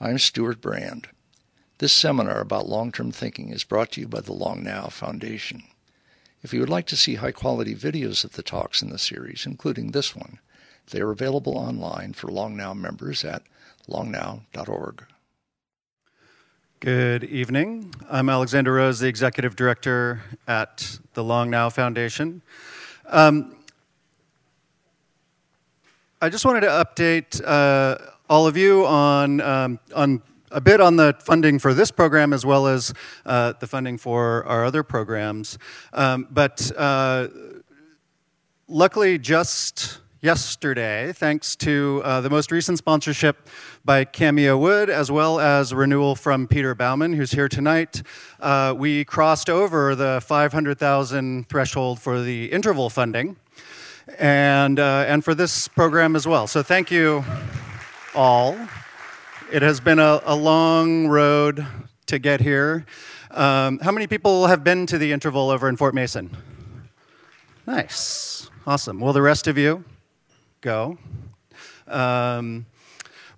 I'm Stewart Brand. This seminar about long-term thinking is brought to you by the Long Now Foundation. If you would like to see high-quality videos of the talks in the series, including this one, they are available online for Long Now members at longnow.org. Good evening. I'm Alexander Rose, the Executive Director at the Long Now Foundation. I just wanted to update all of you on a bit on the funding for this program as well as the funding for our other programs. But luckily just yesterday, thanks to the most recent sponsorship by Cameo Wood, as well as renewal from Peter Baumann, who's here tonight, we crossed over the $500,000 threshold for the interval funding, and for this program as well. So thank you all. It has been a long road to get here. How many people have been to the interval over in Fort Mason? Nice, awesome. Will the rest of you go?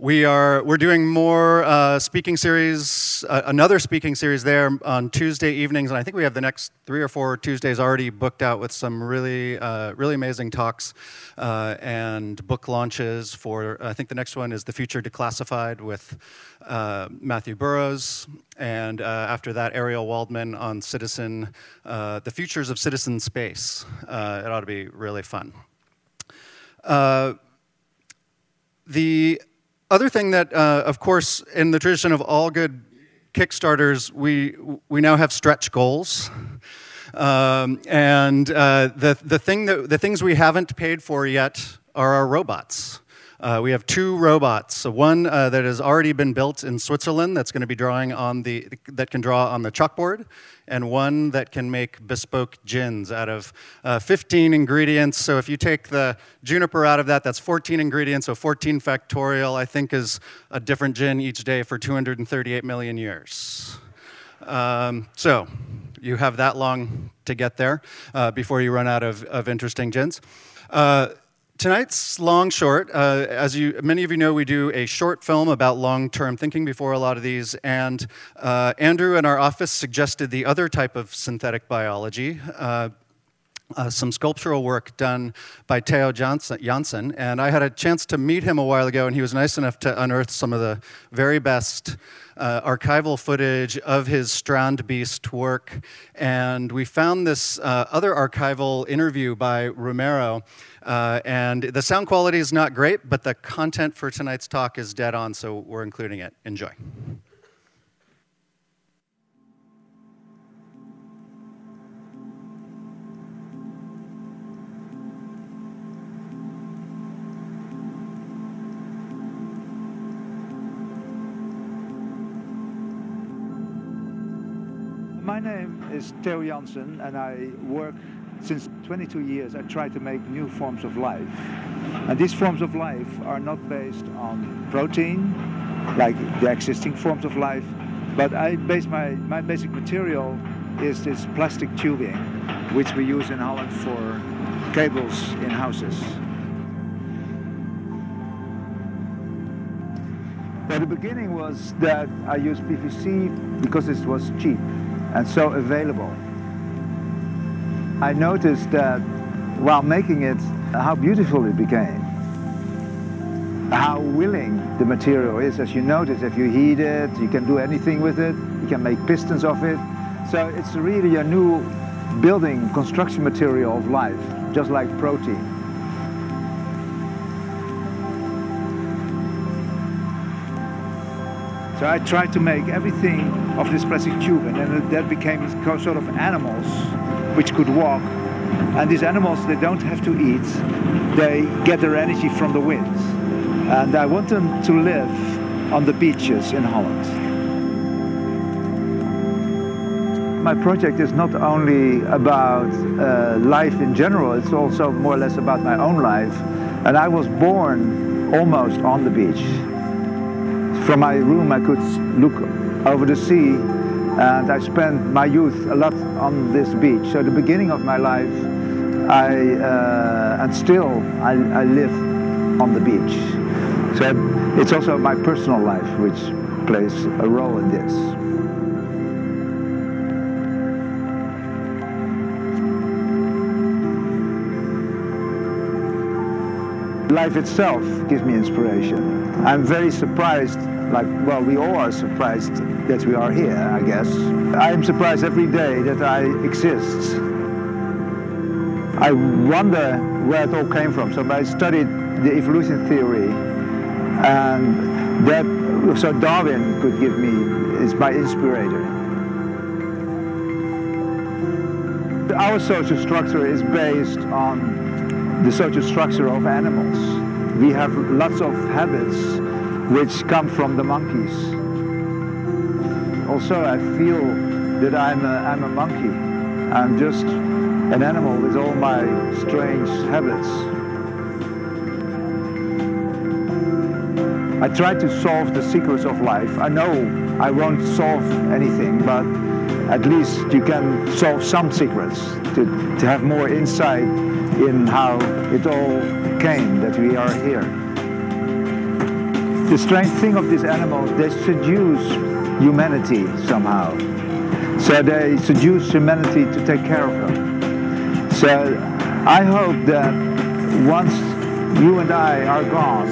We're doing more speaking series, another speaking series there on Tuesday evenings, and I think we have the next 3 or 4 Tuesdays already booked out with some really amazing talks and book launches for, I think the next one is The Future Declassified with Matthew Burrows, and after that, Ariel Waldman on the futures of citizen space. It ought to be really fun. The other thing that, of course, in the tradition of all good Kickstarters, we now have stretch goals, and the things we haven't paid for yet are our robots. We have 2 robots. So one that has already been built in Switzerland that's going to be that can draw on the chalkboard, and one that can make bespoke gins out of 15 ingredients. So if you take the juniper out of that, that's 14 ingredients. So 14 factorial, I think, is a different gin each day for 238 million years. So you have that long to get there before you run out of interesting gins. Tonight's long short, many of you know, we do a short film about long-term thinking before a lot of these, and Andrew in our office suggested the other type of synthetic biology, some sculptural work done by Theo Jansen, and I had a chance to meet him a while ago, and he was nice enough to unearth some of the very best archival footage of his Strandbeast work, and we found this other archival interview by Romero, and the sound quality is not great, but the content for tonight's talk is dead on, so we're including it. Enjoy. My name is Theo Jansen, and I work since 22 years. I try to make new forms of life. And these forms of life are not based on protein, like the existing forms of life, but I base my basic material is this plastic tubing, which we use in Holland for cables in houses. At the beginning was that I used PVC because it was cheap and so available. I noticed that while making it, how beautiful it became, how willing the material is. As you notice, if you heat it, you can do anything with it, you can make pistons of it. So it's really a new building construction material of life, just like protein. So I tried to make everything of this plastic tube, and then that became sort of animals which could walk. And these animals, they don't have to eat. They get their energy from the wind. And I want them to live on the beaches in Holland. My project is not only about life in general, it's also more or less about my own life. And I was born almost on the beach. From my room, I could look over the sea, and I spent my youth a lot on this beach. So the beginning of my life, I live on the beach. So it's also my personal life, which plays a role in this. Life itself gives me inspiration. I'm very surprised, we all are surprised that we are here, I guess. I'm surprised every day that I exist. I wonder where it all came from. So I studied the evolution theory, and Darwin could give me, is my inspirator. Our social structure is based on the social structure of animals. We have lots of habits which come from the monkeys. Also, I feel that I'm a monkey. I'm just an animal with all my strange habits. I try to solve the secrets of life. I know I won't solve anything, but at least you can solve some secrets to have more insight in how it all came that we are here. The strange thing of these animals, they seduce humanity somehow. So they seduce humanity to take care of them. So I hope that once you and I are gone,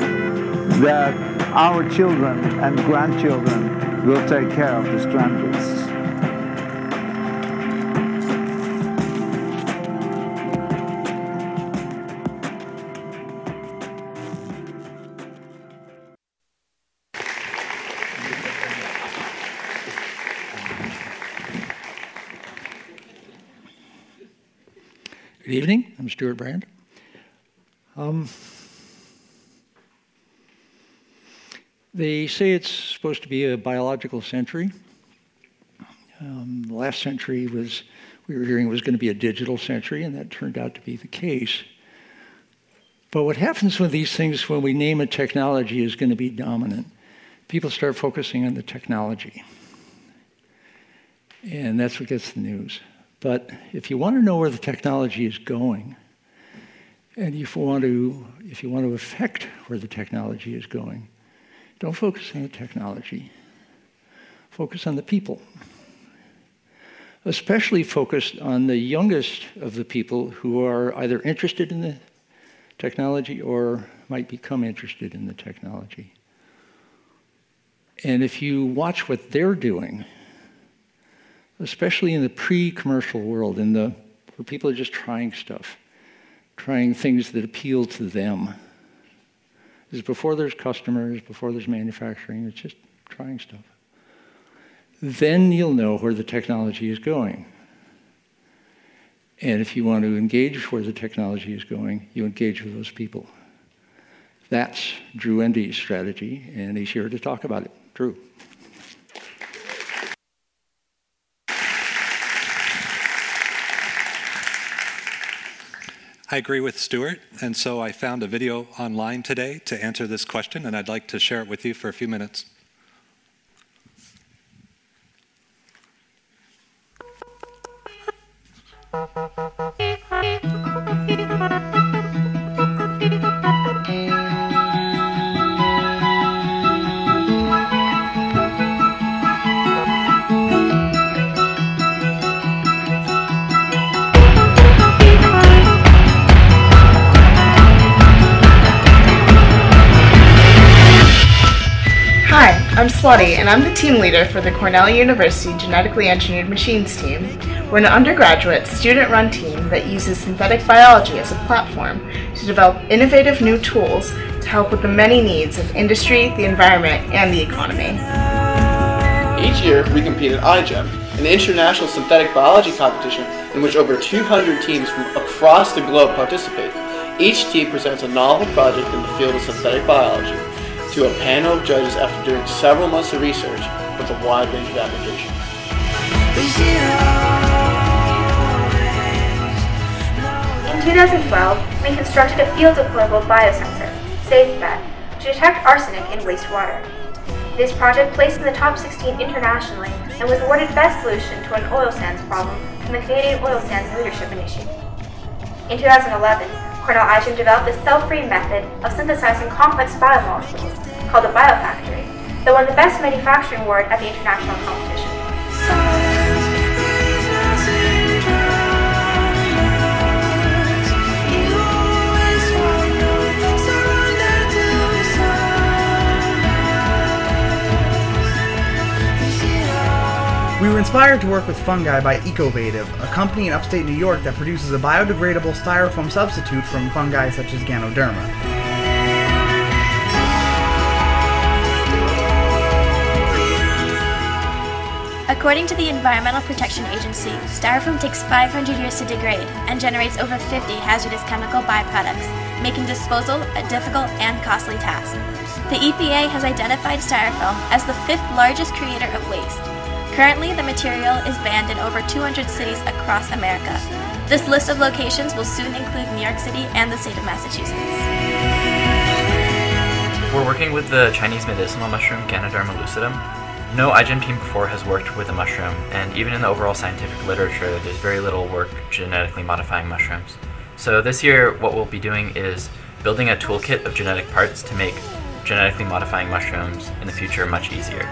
that our children and grandchildren will take care of the Strandbeasts. Good evening, I'm Stewart Brand. They say it's supposed to be a biological century. The last century was going to be a digital century, and that turned out to be the case. But what happens with these things when we name a technology is going to be dominant? People start focusing on the technology, and that's what gets the news. But if you want to know where the technology is going, and if you want to affect where the technology is going, don't focus on the technology. Focus on the people. Especially focused on the youngest of the people who are either interested in the technology or might become interested in the technology. And if you watch what they're doing, especially in the pre-commercial world, where people are just trying stuff, trying things that appeal to them. This is before there's customers, before there's manufacturing, it's just trying stuff. Then you'll know where the technology is going. And if you want to engage where the technology is going, you engage with those people. That's Drew Endy's strategy, and he's here to talk about it. Drew. I agree with Stewart, and so I found a video online today to answer this question, and I'd like to share it with you for a few minutes. I'm Swati, and I'm the team leader for the Cornell University Genetically Engineered Machines team. We're an undergraduate, student-run team that uses synthetic biology as a platform to develop innovative new tools to help with the many needs of industry, the environment, and the economy. Each year, we compete in iGEM, an international synthetic biology competition in which over 200 teams from across the globe participate. Each team presents a novel project in the field of synthetic biology to a panel of judges after doing several months of research with a wide range of applications. In 2012, we constructed a field deployable biosensor, SafeBet, to detect arsenic in wastewater. This project placed in the top 16 internationally and was awarded Best Solution to an Oil Sands Problem from the Canadian Oil Sands Leadership Initiative. In 2011, Cornell iGEM developed a cell-free method of synthesizing complex biomolecules called a biofactory that won the Best Manufacturing Award at the international competition. We were inspired to work with fungi by Ecovative, a company in upstate New York that produces a biodegradable styrofoam substitute from fungi such as Ganoderma. According to the Environmental Protection Agency, styrofoam takes 500 years to degrade and generates over 50 hazardous chemical byproducts, making disposal a difficult and costly task. The EPA has identified styrofoam as the fifth largest creator of waste. Currently, the material is banned in over 200 cities across America. This list of locations will soon include New York City and the state of Massachusetts. We're working with the Chinese medicinal mushroom Ganoderma lucidum. No iGEM team before has worked with a mushroom, and even in the overall scientific literature, there's very little work genetically modifying mushrooms. So this year, what we'll be doing is building a toolkit of genetic parts to make genetically modifying mushrooms in the future much easier.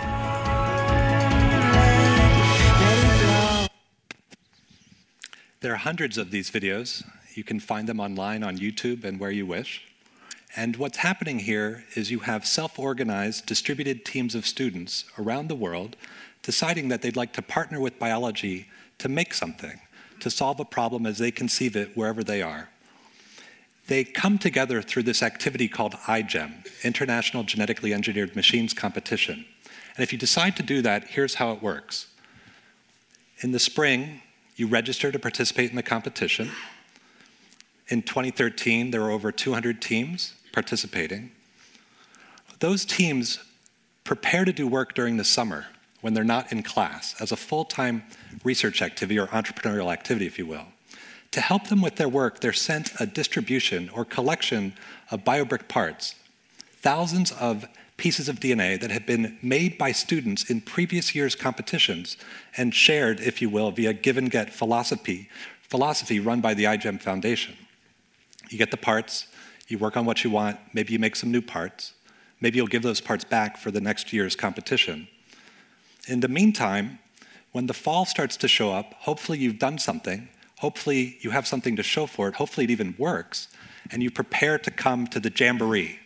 There are hundreds of these videos. You can find them online on YouTube and where you wish. And what's happening here is you have self-organized, distributed teams of students around the world deciding that they'd like to partner with biology to make something, to solve a problem as they conceive it wherever they are. They come together through this activity called iGEM, International Genetically Engineered Machines Competition. And if you decide to do that, here's how it works. In the spring, you register to participate in the competition. In 2013, there were over 200 teams participating. Those teams prepare to do work during the summer when they're not in class as a full-time research activity or entrepreneurial activity, if you will. To help them with their work, they're sent a distribution or collection of BioBrick parts, thousands of pieces of DNA that have been made by students in previous years' competitions and shared, if you will, via give-and-get philosophy run by the iGEM Foundation. You get the parts, you work on what you want, maybe you make some new parts, maybe you'll give those parts back for the next year's competition. In the meantime, when the fall starts to show up, hopefully you've done something, hopefully you have something to show for it, hopefully it even works, and you prepare to come to the Jamboree,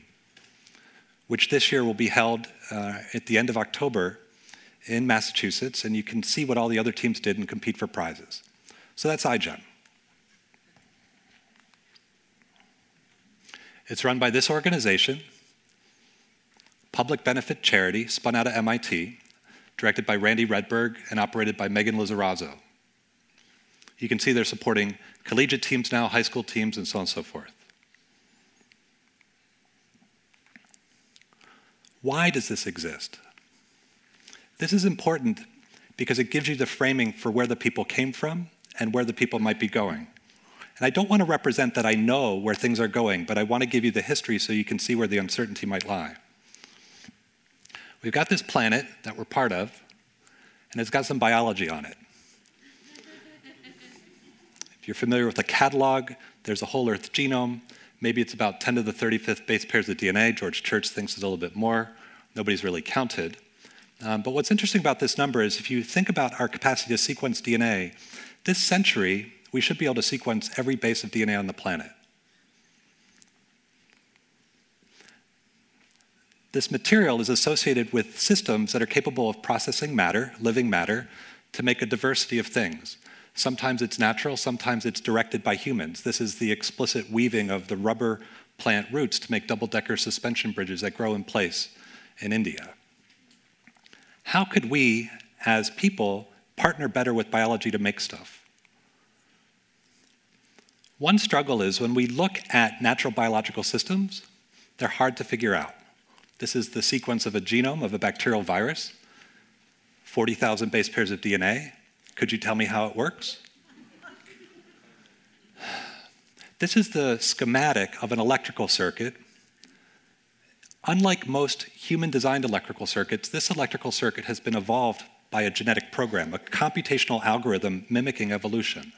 which this year will be held at the end of October in Massachusetts, and you can see what all the other teams did and compete for prizes. So that's iGEM. It's run by this organization, public benefit charity, spun out of MIT, directed by Randy Rettberg and operated by Megan Lizarazo. You can see they're supporting collegiate teams now, high school teams, and so on and so forth. Why does this exist? This is important because it gives you the framing for where the people came from and where the people might be going. And I don't want to represent that I know where things are going, but I want to give you the history so you can see where the uncertainty might lie. We've got this planet that we're part of, and it's got some biology on it. If you're familiar with the catalog, there's a whole Earth genome. Maybe it's about 10 to the 35th base pairs of DNA. George Church thinks it's a little bit more. Nobody's really counted. But what's interesting about this number is if you think about our capacity to sequence DNA, this century, we should be able to sequence every base of DNA on the planet. This material is associated with systems that are capable of processing matter, living matter, to make a diversity of things. Sometimes it's natural, sometimes it's directed by humans. This is the explicit weaving of the rubber plant roots to make double-decker suspension bridges that grow in place in India. How could we, as people, partner better with biology to make stuff? One struggle is when we look at natural biological systems, they're hard to figure out. This is the sequence of a genome of a bacterial virus, 40,000 base pairs of DNA. Could you tell me how it works? This is the schematic of an electrical circuit. Unlike most human-designed electrical circuits, this electrical circuit has been evolved by a genetic program, a computational algorithm mimicking evolution.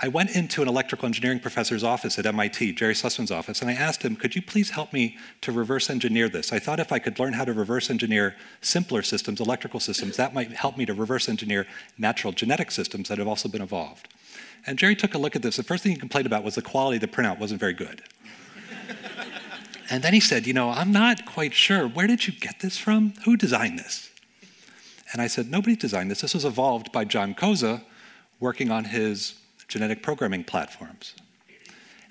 I went into an electrical engineering professor's office at MIT, Jerry Sussman's office, and I asked him, could you please help me to reverse engineer this? I thought if I could learn how to reverse engineer simpler systems, electrical systems, that might help me to reverse engineer natural genetic systems that have also been evolved. And Jerry took a look at this. The first thing he complained about was the quality of the printout wasn't very good. And then he said, you know, I'm not quite sure. Where did you get this from? Who designed this? And I said, nobody designed this. This was evolved by John Koza working on his genetic programming platforms.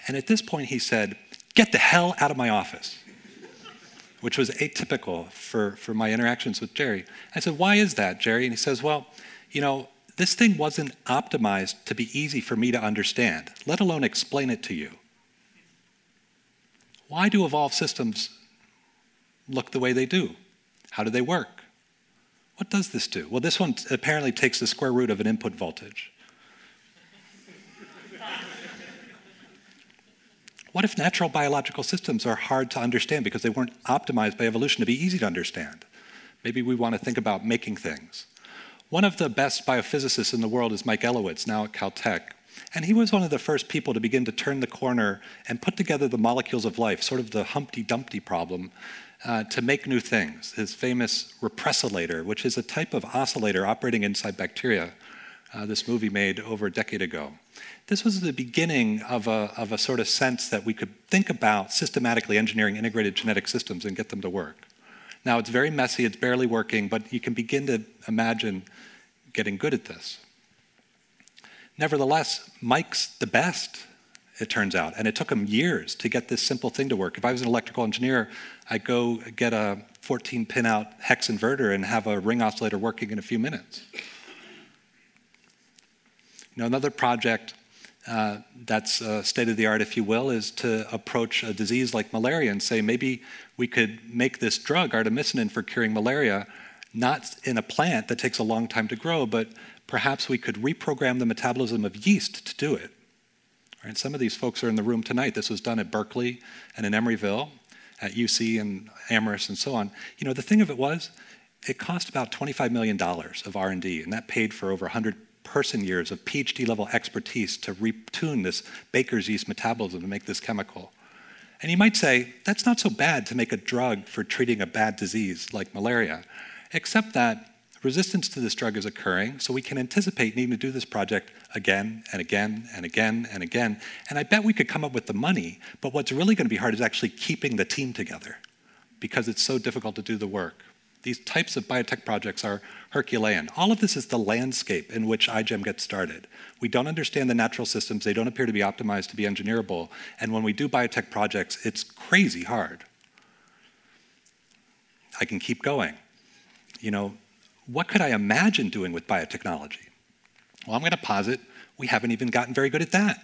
And at this point, he said, get the hell out of my office, which was atypical for my interactions with Jerry. I said, why is that, Jerry? And he says, well, you know, this thing wasn't optimized to be easy for me to understand, let alone explain it to you. Why do evolved systems look the way they do? How do they work? What does this do? Well, this one apparently takes the square root of an input voltage. What if natural biological systems are hard to understand because they weren't optimized by evolution to be easy to understand? Maybe we want to think about making things. One of the best biophysicists in the world is Mike Elowitz, now at Caltech. And he was one of the first people to begin to turn the corner and put together the molecules of life, sort of the Humpty Dumpty problem, to make new things. His famous repressilator, which is a type of oscillator operating inside bacteria, this movie made over a decade ago. This was the beginning of a sort of sense that we could think about systematically engineering integrated genetic systems and get them to work. Now, it's very messy, it's barely working, but you can begin to imagine getting good at this. Nevertheless, Mike's the best, it turns out, and it took him years to get this simple thing to work. If I was an electrical engineer, I'd go get a 14-pin-out hex inverter and have a ring oscillator working in a few minutes. You know, another project that's state-of-the-art, if you will, is to approach a disease like malaria and say, maybe we could make this drug, artemisinin, for curing malaria, not in a plant that takes a long time to grow, but perhaps we could reprogram the metabolism of yeast to do it. All right, some of these folks are in the room tonight. This was done at Berkeley and in Emeryville, at UC and Amherst and so on. You know, the thing of it was, it cost about $25 million of R&D, and that paid for over 100 person years of PhD level expertise to retune this baker's yeast metabolism to make this chemical. And you might say, that's not so bad to make a drug for treating a bad disease like malaria, except that resistance to this drug is occurring, so we can anticipate needing to do this project again and again and again and again. And I bet we could come up with the money, but what's really going to be hard is actually keeping the team together because it's so difficult to do the work. These types of biotech projects are Herculean. All of this is the landscape in which iGEM gets started. We don't understand the natural systems. They don't appear to be optimized to be engineerable. And when we do biotech projects, it's crazy hard. I can keep going. You know, what could I imagine doing with biotechnology? Well, I'm going to posit we haven't even gotten very good at that.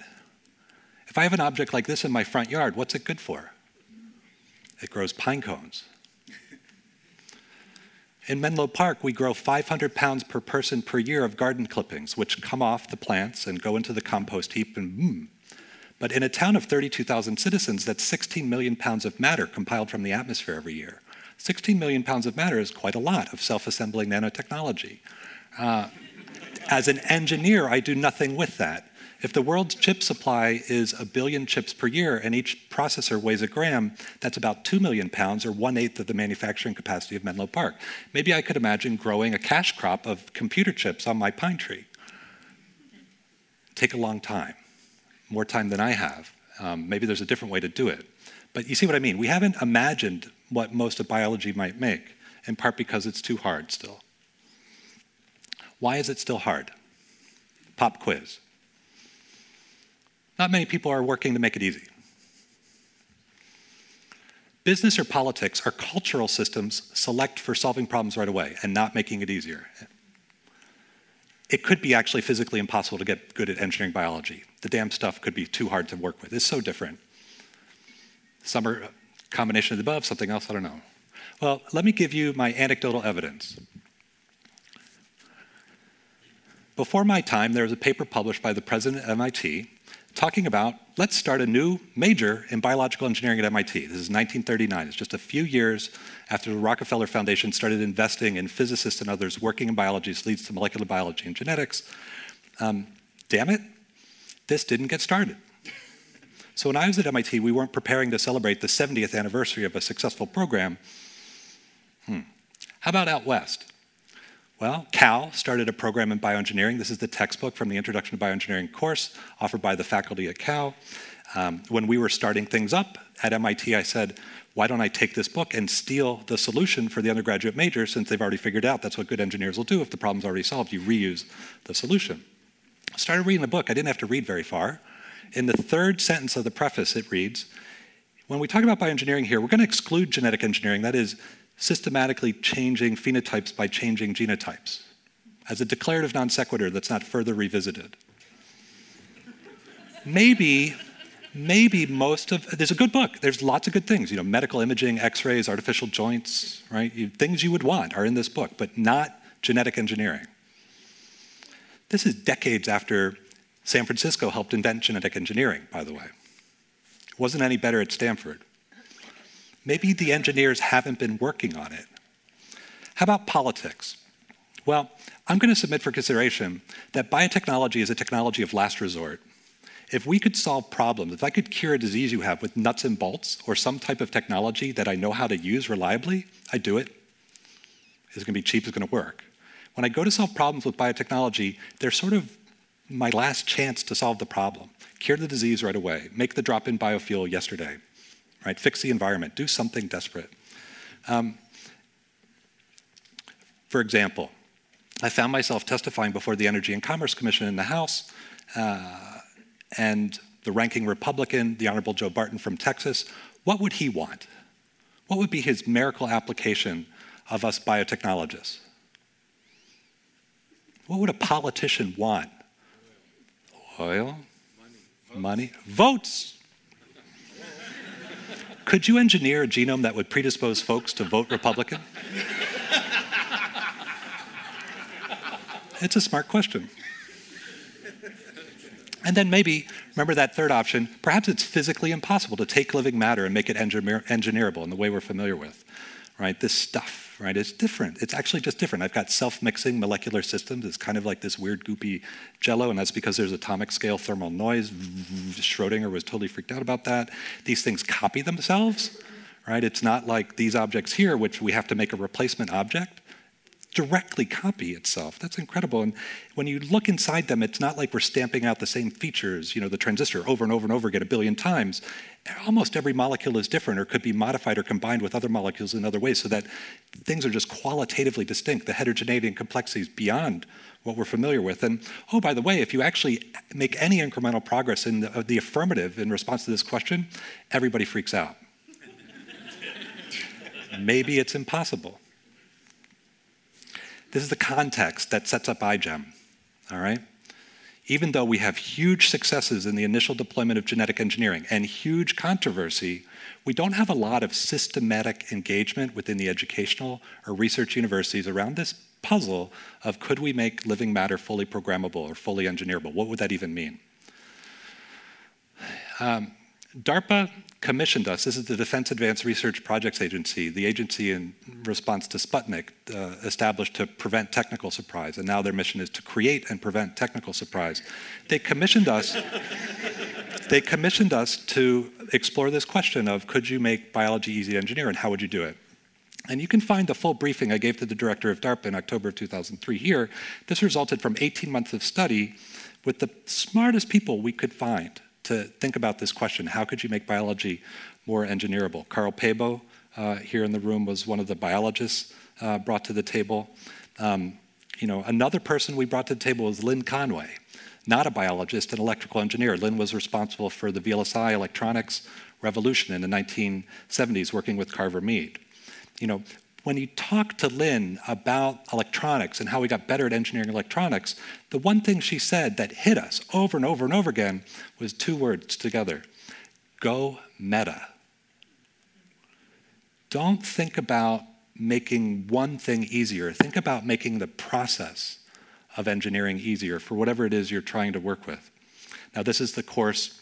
If I have an object like this in my front yard, what's it good for? It grows pine cones. In Menlo Park, we grow 500 pounds per person per year of garden clippings, which come off the plants and go into the compost heap and But in a town of 32,000 citizens, that's 16 million pounds of matter compiled from the atmosphere every year. 16 million pounds of matter is quite a lot of self-assembling nanotechnology. As an engineer, I do nothing with that. If the world's chip supply is a billion chips per year and each processor weighs a gram, that's about 2 million pounds or 1/8 of the manufacturing capacity of Menlo Park. Maybe I could imagine growing a cash crop of computer chips on my pine tree. Take a long time, more time than I have. Maybe there's a different way to do it. But you see what I mean? We haven't imagined what most of biology might make, in part because it's too hard still. Why is it still hard? Pop quiz. Not many people are working to make it easy. Business or politics are cultural systems select for solving problems right away and not making it easier. It could be actually physically impossible to get good at engineering biology. The damn stuff could be too hard to work with. It's so different. Some are a combination of the above, something else, I don't know. Well, let me give you my anecdotal evidence. Before my time, there was a paper published by the president of MIT talking about, let's start a new major in biological engineering at MIT. This is 1939. It's just a few years after the Rockefeller Foundation started investing in physicists and others working in biology, which leads to molecular biology and genetics. Damn it, this didn't get started. So when I was at MIT, we weren't preparing to celebrate the 70th anniversary of a successful program. How about out west? Well, Cal started a program in bioengineering. This is the textbook from the Introduction to Bioengineering course offered by the faculty at Cal. When we were starting things up at MIT, I said, why don't I take this book and steal the solution for the undergraduate major, since they've already figured out that's what good engineers will do. If the problem's already solved, you reuse the solution. I started reading the book. I didn't have to read very far. In the third sentence of the preface, it reads, when we talk about bioengineering here, we're going to exclude genetic engineering, that is, systematically changing phenotypes by changing genotypes, as a declarative non sequitur that's not further revisited. Maybe most of, there's a good book, there's lots of good things, you know, medical imaging, x-rays, artificial joints, right? Things you would want are in this book, but not genetic engineering. This is decades after San Francisco helped invent genetic engineering, by the way. It wasn't any better at Stanford. Maybe the engineers haven't been working on it. How about politics? Well, I'm going to submit for consideration that biotechnology is a technology of last resort. If we could solve problems, if I could cure a disease you have with nuts and bolts or some type of technology that I know how to use reliably, I'd do it. It's going to be cheap, it's going to work. When I go to solve problems with biotechnology, they're sort of my last chance to solve the problem. Cure the disease right away. Make the drop-in biofuel yesterday. Right? Fix the environment. Do something desperate. For example, I found myself testifying before the Energy and Commerce Commission in the House, and the ranking Republican, the Honorable Joe Barton from Texas. What would he want? What would be his miracle application of us biotechnologists? What would a politician want? Oil? Money? Votes! Could you engineer a genome that would predispose folks to vote Republican? It's a smart question. And then maybe, remember that third option, perhaps it's physically impossible to take living matter and make it engineerable in the way we're familiar with, right? This stuff, right, is different. It's actually just different. I've got self-mixing molecular systems. It's kind of like this weird goopy jello, and that's because there's atomic scale thermal noise. Schrodinger was totally freaked out about that. These things copy themselves, right? It's not like these objects here, which we have to make a replacement object. Directly copy itself. That's incredible. And when you look inside them, it's not like we're stamping out the same features, you know, the transistor over and over and over again a billion times. Almost every molecule is different or could be modified or combined with other molecules in other ways so that things are just qualitatively distinct, the heterogeneity and complexity is beyond what we're familiar with. And oh, by the way, if you actually make any incremental progress in the affirmative in response to this question, everybody freaks out. Maybe it's impossible. This is the context that sets up iGEM, all right? Even though we have huge successes in the initial deployment of genetic engineering and huge controversy, we don't have a lot of systematic engagement within the educational or research universities around this puzzle of could we make living matter fully programmable or fully engineerable? What would that even mean? DARPA commissioned us. This is the Defense Advanced Research Projects Agency, the agency in response to Sputnik, established to prevent technical surprise, and now their mission is to create and prevent technical surprise. They commissioned us to explore this question of could you make biology easy to engineer and how would you do it? And you can find the full briefing I gave to the director of DARPA in October of 2003 here. This resulted from 18 months of study with the smartest people we could find to think about this question. How could you make biology more engineerable? Carl Paabo, here in the room, was one of the biologists brought to the table. Another person we brought to the table was Lynn Conway, not a biologist, an electrical engineer. Lynn was responsible for the VLSI electronics revolution in the 1970s, working with Carver Mead. You know, when you talk to Lynn about electronics and how we got better at engineering electronics, the one thing she said that hit us over and over and over again was two words together. Go meta. Don't think about making one thing easier. Think about making the process of engineering easier for whatever it is you're trying to work with. Now, this is the course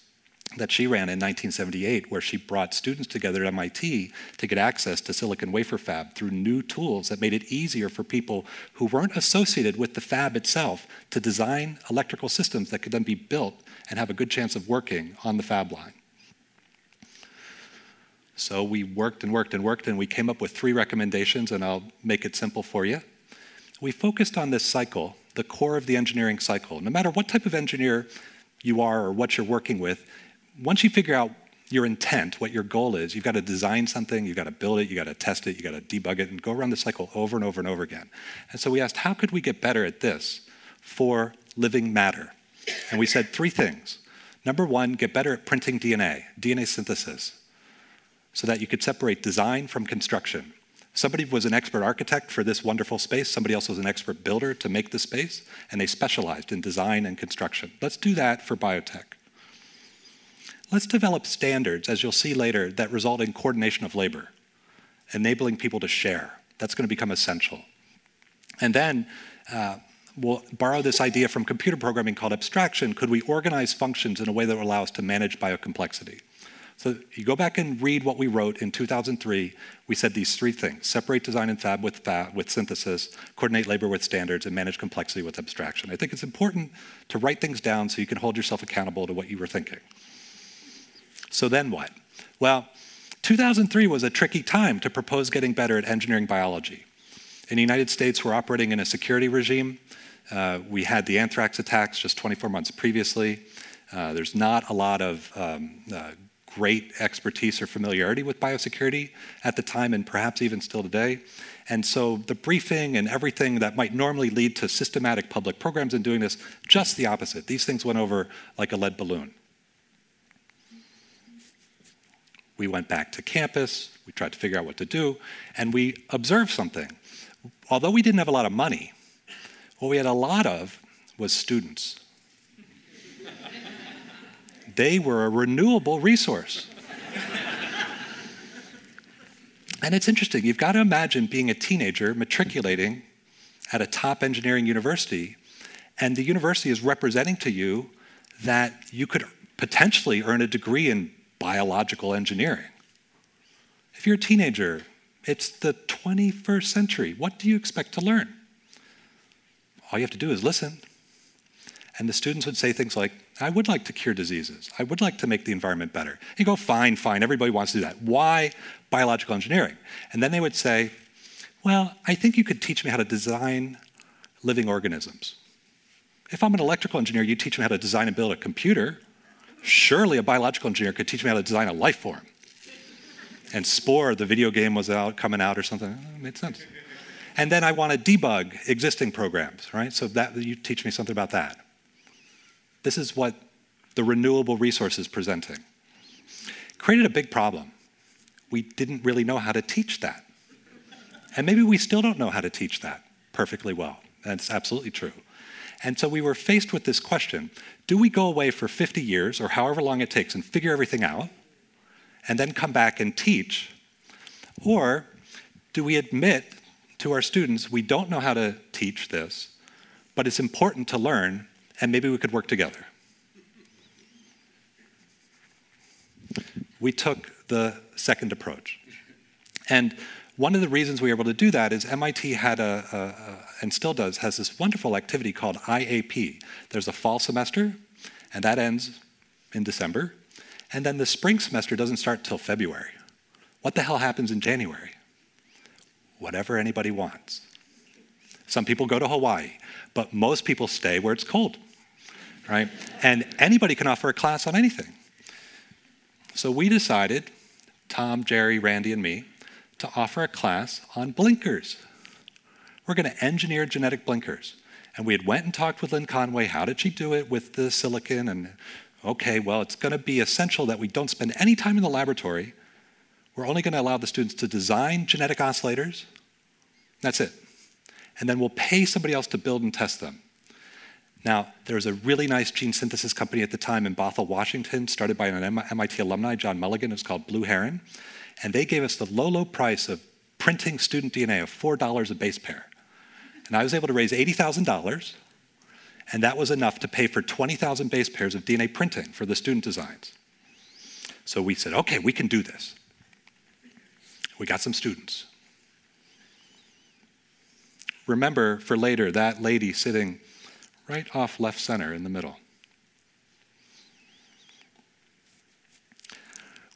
that she ran in 1978, where she brought students together at MIT to get access to silicon wafer fab through new tools that made it easier for people who weren't associated with the fab itself to design electrical systems that could then be built and have a good chance of working on the fab line. So we worked and worked and worked, and we came up with 3 recommendations, and I'll make it simple for you. We focused on this cycle, the core of the engineering cycle. No matter what type of engineer you are or what you're working with, once you figure out your intent, what your goal is, you've got to design something, you've got to build it, you've got to test it, you've got to debug it, and go around the cycle over and over and over again. And so we asked, how could we get better at this for living matter? And we said 3 things. Number 1, get better at printing DNA, DNA synthesis, so that you could separate design from construction. Somebody was an expert architect for this wonderful space, somebody else was an expert builder to make the space, and they specialized in design and construction. Let's do that for biotech. Let's develop standards, as you'll see later, that result in coordination of labor, enabling people to share. That's going to become essential. And then we'll borrow this idea from computer programming called abstraction. Could we organize functions in a way that will allow us to manage biocomplexity? So you go back and read what we wrote in 2003. We said these 3 things: separate design and fab with synthesis, coordinate labor with standards, and manage complexity with abstraction. I think it's important to write things down so you can hold yourself accountable to what you were thinking. So then what? Well, 2003 was a tricky time to propose getting better at engineering biology. In the United States, we're operating in a security regime. We had the anthrax attacks just 24 months previously. There's not a lot of great expertise or familiarity with biosecurity at the time, and perhaps even still today. And so the briefing and everything that might normally lead to systematic public programs in doing this, just the opposite. These things went over like a lead balloon. We went back to campus, we tried to figure out what to do, and we observed something. Although we didn't have a lot of money, what we had a lot of was students. They were a renewable resource. And it's interesting, you've got to imagine being a teenager matriculating at a top engineering university, and the university is representing to you that you could potentially earn a degree in biological engineering. If you're a teenager, it's the 21st century. What do you expect to learn? All you have to do is listen. And the students would say things like, I would like to cure diseases. I would like to make the environment better. You go, fine, fine, everybody wants to do that. Why biological engineering? And then they would say, well, I think you could teach me how to design living organisms. If I'm an electrical engineer, you teach me how to design and build a computer. Surely a biological engineer could teach me how to design a life form. And Spore, the video game was out, coming out or something. It made sense. And then I want to debug existing programs, right? So that you teach me something about that. This is what the renewable resource is presenting. Created a big problem. We didn't really know how to teach that. And maybe we still don't know how to teach that perfectly well. That's absolutely true. And so we were faced with this question, do we go away for 50 years or however long it takes and figure everything out and then come back and teach? Or do we admit to our students, we don't know how to teach this, but it's important to learn and maybe we could work together? We took the second approach. And one of the reasons we were able to do that is MIT had and still does, has this wonderful activity called IAP. There's a fall semester, and that ends in December. And then the spring semester doesn't start till February. What the hell happens in January? Whatever anybody wants. Some people go to Hawaii, but most people stay where it's cold, right? And anybody can offer a class on anything. So we decided, Tom, Jerry, Randy, and me, to offer a class on blinkers. We're going to engineer genetic blinkers. And we had went and talked with Lynn Conway. How did she do it with the silicon? And okay, well, it's going to be essential that we don't spend any time in the laboratory. We're only going to allow the students to design genetic oscillators. That's it. And then we'll pay somebody else to build and test them. Now, there was a really nice gene synthesis company at the time in Bothell, Washington, started by an MIT alumni, John Mulligan. It was called Blue Heron. And they gave us the low, low price of printing student DNA of $4 a base pair. And I was able to raise $80,000, and that was enough to pay for 20,000 base pairs of DNA printing for the student designs. So we said, okay, we can do this. We got some students. Remember for later that lady sitting right off left center in the middle.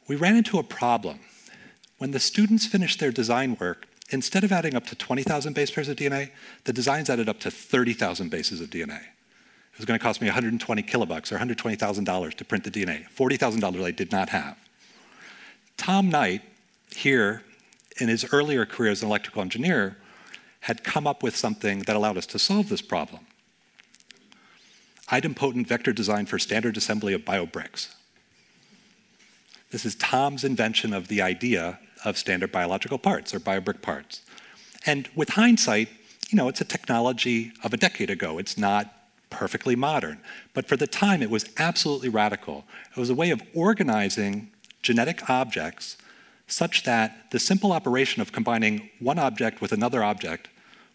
We ran into a problem. When the students finished their design work, instead of adding up to 20,000 base pairs of DNA, the designs added up to 30,000 bases of DNA. It was going to cost me 120 kilobucks or $120,000 to print the DNA, $40,000 I did not have. Tom Knight, here in his earlier career as an electrical engineer, had come up with something that allowed us to solve this problem. Idempotent vector design for standard assembly of biobricks. This is Tom's invention of the idea of standard biological parts, or biobrick parts. And with hindsight, you know, it's a technology of a decade ago. It's not perfectly modern. But for the time, it was absolutely radical. It was a way of organizing genetic objects such that the simple operation of combining one object with another object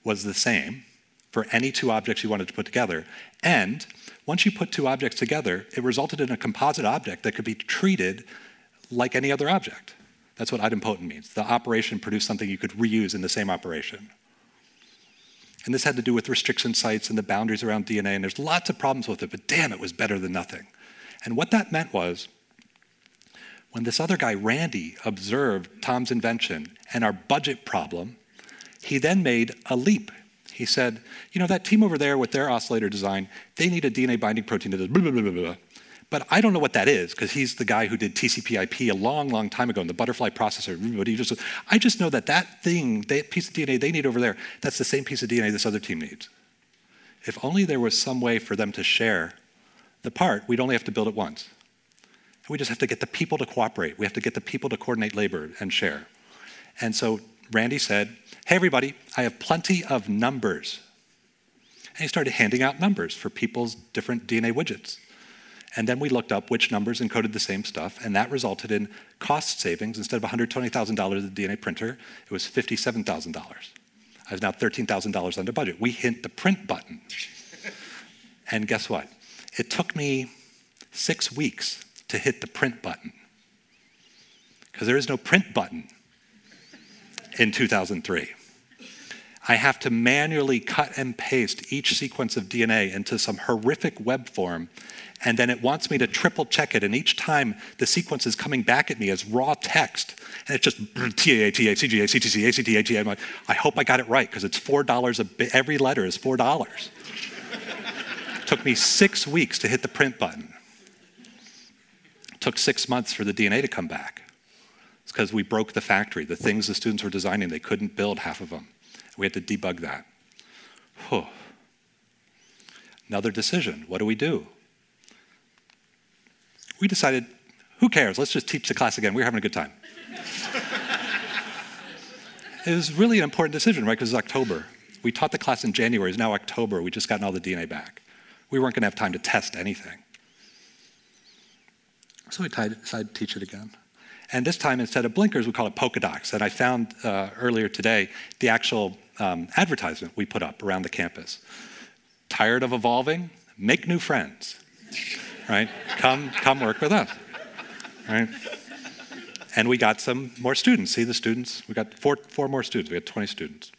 was the same for any two objects you wanted to put together. And once you put two objects together, it resulted in a composite object that could be treated like any other object. That's what idempotent means. The operation produced something you could reuse in the same operation. And this had to do with restriction sites and the boundaries around DNA, and there's lots of problems with it, but damn, it was better than nothing. And what that meant was, when this other guy, Randy, observed Tom's invention and our budget problem, he then made a leap. He said, you know, that team over there with their oscillator design, they need a DNA binding protein that does blah, blah, blah, blah, blah. But I don't know what that is, because he's the guy who did TCP/IP a long, long time ago in the butterfly processor. I just know that that thing, that piece of DNA they need over there, that's the same piece of DNA this other team needs. If only there was some way for them to share the part, we'd only have to build it once. We just have to get the people to cooperate. We have to get the people to coordinate labor and share. And so Randy said, hey, everybody, I have plenty of numbers. And he started handing out numbers for people's different DNA widgets. And then we looked up which numbers encoded the same stuff, and that resulted in cost savings. Instead of $120,000 at the DNA printer, it was $57,000. I was now $13,000 under budget. We hit the print button. And guess what? It took me 6 weeks to hit the print button, because there is no print button in 2003. I have to manually cut and paste each sequence of DNA into some horrific web form, and then it wants me to triple check it, and each time the sequence is coming back at me as raw text, and it's just T-A-T-A, C-G-A, C-T-C, A-C-T, A-G-A. I'm like, I hope I got it right, because it's $4 a bit. Every letter is $4. It took me 6 weeks to hit the print button. It took 6 months for the DNA to come back. It's because we broke the factory. The things the students were designing, they couldn't build half of them. We had to debug that. Whew. Another decision. What do? We decided, who cares? Let's just teach the class again. We're having a good time. It was really an important decision, right? Because it was October. We taught the class in January. It's now October. We just gotten all the DNA back. We weren't going to have time to test anything. So we decided to teach it again. And this time, instead of blinkers, we call it polka dots. And I found earlier today the actual advertisement we put up around the campus. Tired of evolving? Make new friends. Right? Come work with us. Right? And we got some more students. See the students? We got four more students. We got 20 students.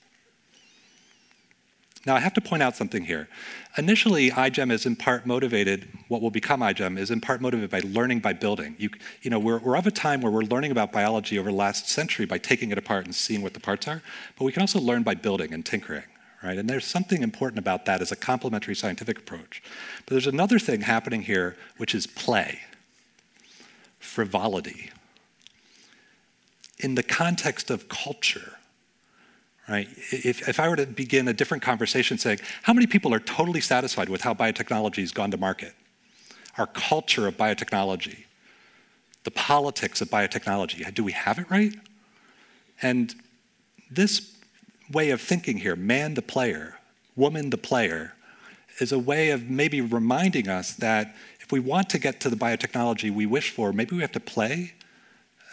Now, I have to point out something here. Initially, iGEM is in part motivated, what will become iGEM is in part motivated by learning by building. You know, we're of a time where we're learning about biology over the last century by taking it apart and seeing what the parts are, but we can also learn by building and tinkering, right? And there's something important about that as a complementary scientific approach. But there's another thing happening here, which is play, frivolity. In the context of culture, right? If I were to begin a different conversation saying, how many people are totally satisfied with how biotechnology has gone to market? Our culture of biotechnology, the politics of biotechnology, do we have it right? And this way of thinking here, man the player, woman the player, is a way of maybe reminding us that if we want to get to the biotechnology we wish for, maybe we have to play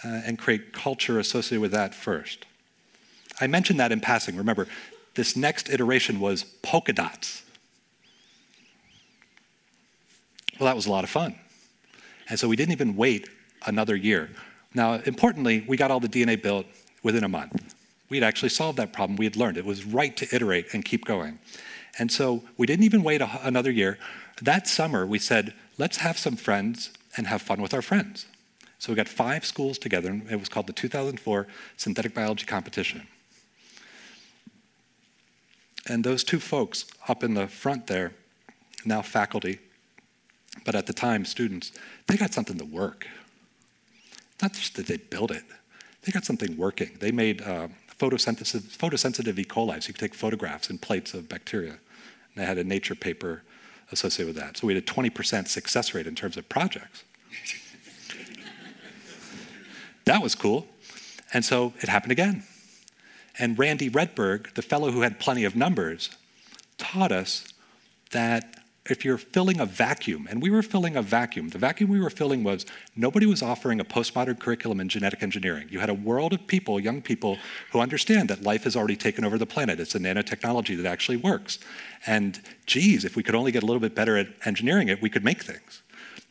and create culture associated with that first. I mentioned that in passing. Remember, this next iteration was polka dots. Well, that was a lot of fun. And so we didn't even wait another year. Now, importantly, we got all the DNA built within a month. We'd actually solved that problem. We had learned it was right to iterate and keep going. And so we didn't even wait another year. That summer, we said, let's have some friends and have fun with our friends. So we got 5 schools together, and it was called the 2004 Synthetic Biology Competition. And those 2 folks up in the front there, now faculty, but at the time students, they got something to work. Not just that they built it, they got something working. They made photosensitive E. coli, so you could take photographs and plates of bacteria. And they had a Nature paper associated with that. So we had a 20% success rate in terms of projects. That was cool. And so it happened again. And Randy Rettberg, the fellow who had plenty of numbers, taught us that if you're filling a vacuum, and we were filling a vacuum, the vacuum we were filling was nobody was offering a postmodern curriculum in genetic engineering. You had a world of people, young people, who understand that life has already taken over the planet. It's a nanotechnology that actually works. And geez, if we could only get a little bit better at engineering it, we could make things.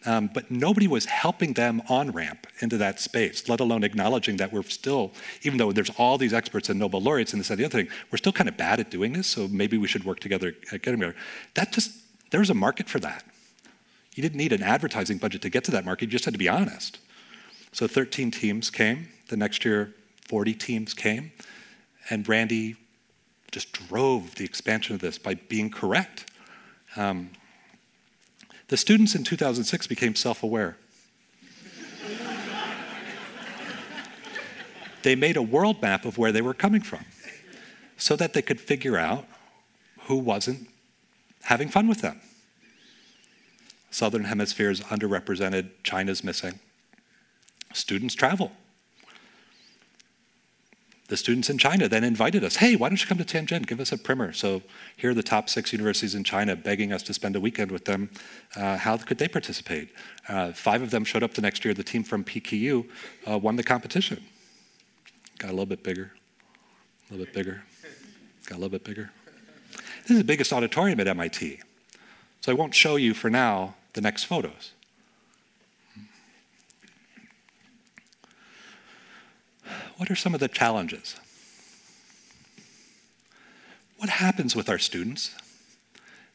But nobody was helping them on-ramp into that space, let alone acknowledging that we're still, even though there's all these experts and Nobel laureates and this and the other thing, we're still kind of bad at doing this, so maybe we should work together at getting better. There was a market for that. You didn't need an advertising budget to get to that market, you just had to be honest. So 13 teams came. The next year, 40 teams came. And Randy just drove the expansion of this by being correct. The students in 2006 became self-aware. They made a world map of where they were coming from so that they could figure out who wasn't having fun with them. Southern Hemisphere is underrepresented, China's missing. Students travel. The students in China then invited us, hey, why don't you come to Tianjin, give us a primer. So here are the top 6 universities in China begging us to spend a weekend with them. How could they participate? 5 of them showed up the next year. The team from PKU won the competition. Got a little bit bigger, a little bit bigger, got a little bit bigger. This is the biggest auditorium at MIT. So I won't show you for now the next photos. What are some of the challenges? What happens with our students?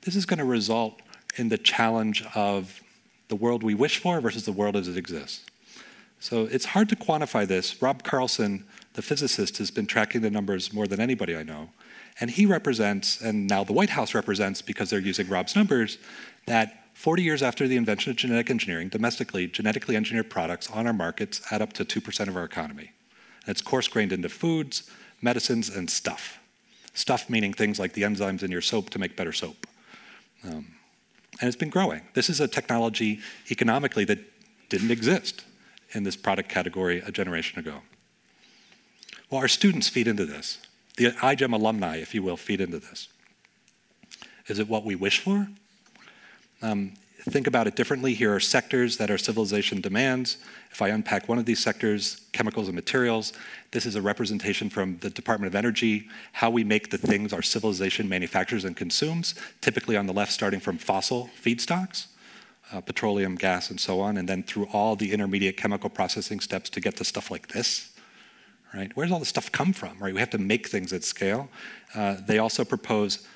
This is going to result in the challenge of the world we wish for versus the world as it exists. So it's hard to quantify this. Rob Carlson, the physicist, has been tracking the numbers more than anybody I know. And he represents, and now the White House represents, because they're using Rob's numbers, that 40 years after the invention of genetic engineering, domestically, genetically engineered products on our markets add up to 2% of our economy. And it's coarse-grained into foods, medicines, and stuff. Stuff meaning things like the enzymes in your soap to make better soap. And it's been growing. This is a technology economically that didn't exist in this product category a generation ago. Well, our students feed into this. The iGEM alumni, if you will, feed into this. Is it what we wish for? Think about it differently. Here are sectors that our civilization demands. If I unpack one of these sectors, chemicals and materials, this is a representation from the Department of Energy, how we make the things our civilization manufactures and consumes, typically on the left starting from fossil feedstocks, petroleum, gas, and so on, and then through all the intermediate chemical processing steps to get to stuff like this. Right? Where does all this stuff come from? Right? We have to make things at scale. They also propose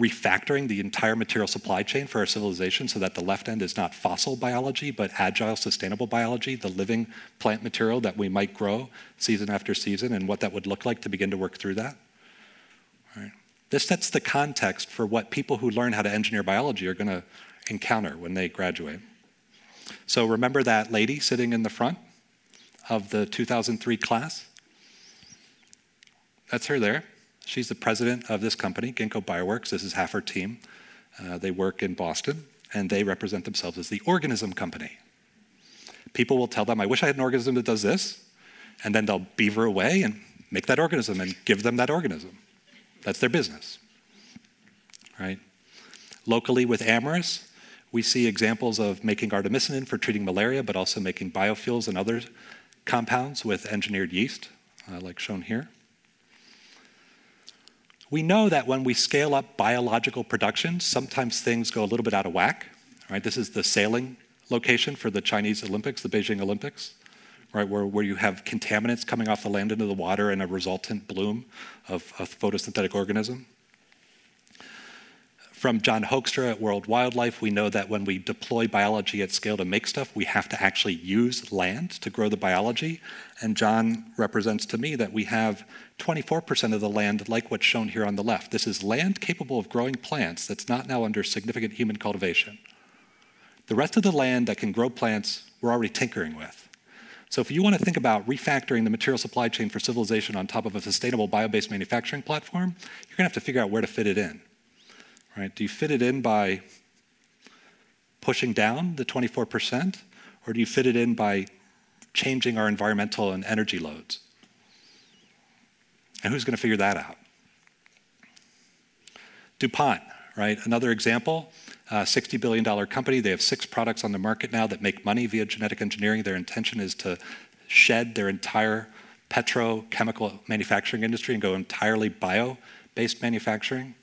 refactoring the entire material supply chain for our civilization so that the left end is not fossil biology, but agile, sustainable biology, the living plant material that we might grow season after season and what that would look like to begin to work through that. All right. This sets the context for what people who learn how to engineer biology are going to encounter when they graduate. So remember that lady sitting in the front of the 2003 class? That's her there. She's the president of this company, Ginkgo Bioworks. This is half her team. They work in Boston, and they represent themselves as the organism company. People will tell them, I wish I had an organism that does this, and then they'll beaver away and make that organism and give them that organism. That's their business, right? Locally with Amyris, we see examples of making artemisinin for treating malaria, but also making biofuels and other compounds with engineered yeast, like shown here. We know that when we scale up biological production, sometimes things go a little bit out of whack. Right? This is the sailing location for the Chinese Olympics, the Beijing Olympics. right, where you have contaminants coming off the land into the water and a resultant bloom of photosynthetic organism. From John Hoekstra at World Wildlife, we know that when we deploy biology at scale to make stuff, we have to actually use land to grow the biology. And John represents to me that we have 24% of the land like what's shown here on the left. This is land capable of growing plants that's not now under significant human cultivation. The rest of the land that can grow plants, we're already tinkering with. So if you want to think about refactoring the material supply chain for civilization on top of a sustainable bio-based manufacturing platform, you're going to have to figure out where to fit it in. Right? Do you fit it in by pushing down the 24%, or do you fit it in by changing our environmental and energy loads? And who's going to figure that out? DuPont, right? Another example, $60 billion company. They have 6 products on the market now that make money via genetic engineering. Their intention is to shed their entire petrochemical manufacturing industry and go entirely bio-based manufacturing.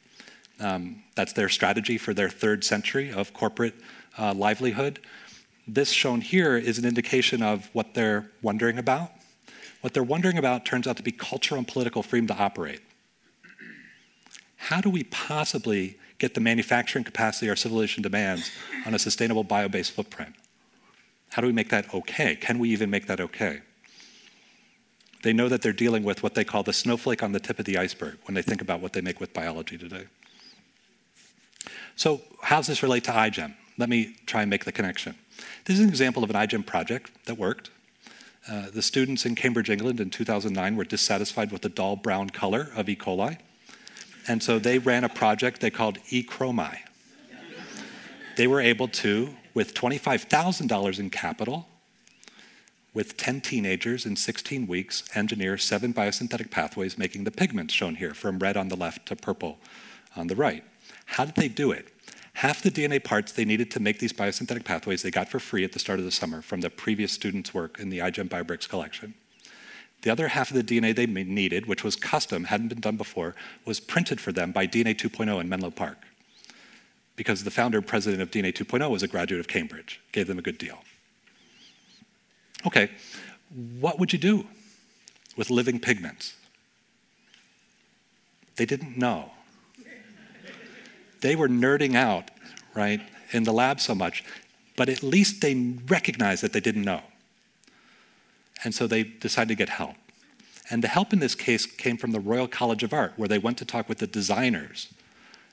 That's their strategy for their 3rd century of corporate livelihood. This shown here is an indication of what they're wondering about. What they're wondering about turns out to be cultural and political freedom to operate. How do we possibly get the manufacturing capacity our civilization demands on a sustainable bio-based footprint? How do we make that okay? Can we even make that okay? They know that they're dealing with what they call the snowflake on the tip of the iceberg when they think about what they make with biology today. So how does this relate to iGEM? Let me try and make the connection. This is an example of an iGEM project that worked. The students in Cambridge, England in 2009 were dissatisfied with the dull brown color of E. coli. And so they ran a project they called eChromI. They were able to, with $25,000 in capital, with 10 teenagers in 16 weeks, engineer 7 biosynthetic pathways making the pigments shown here, from red on the left to purple on the right. How did they do it? Half the DNA parts they needed to make these biosynthetic pathways they got for free at the start of the summer from the previous students' work in the iGEM BioBricks collection. The other half of the DNA they needed, which was custom, hadn't been done before, was printed for them by DNA 2.0 in Menlo Park, because the founder and president of DNA 2.0 was a graduate of Cambridge. Gave them a good deal. Okay, what would you do with living pigments? They didn't know. They were nerding out, right, in the lab so much, but at least they recognized that they didn't know. And so they decided to get help. And the help in this case came from the Royal College of Art, where they went to talk with the designers,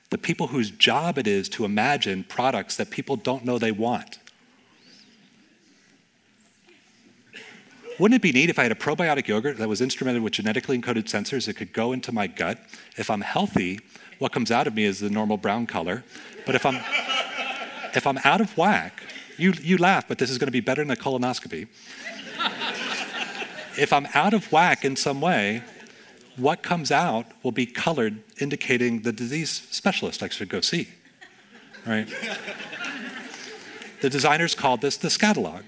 the people whose job it is to imagine products that people don't know they want. Wouldn't it be neat if I had a probiotic yogurt that was instrumented with genetically encoded sensors that could go into my gut? If I'm healthy, what comes out of me is the normal brown color. But if I'm out of whack, you laugh, but this is going to be better than a colonoscopy. If I'm out of whack in some way, what comes out will be colored, indicating the disease specialist I should go see. Right? The designers called this the scatalog.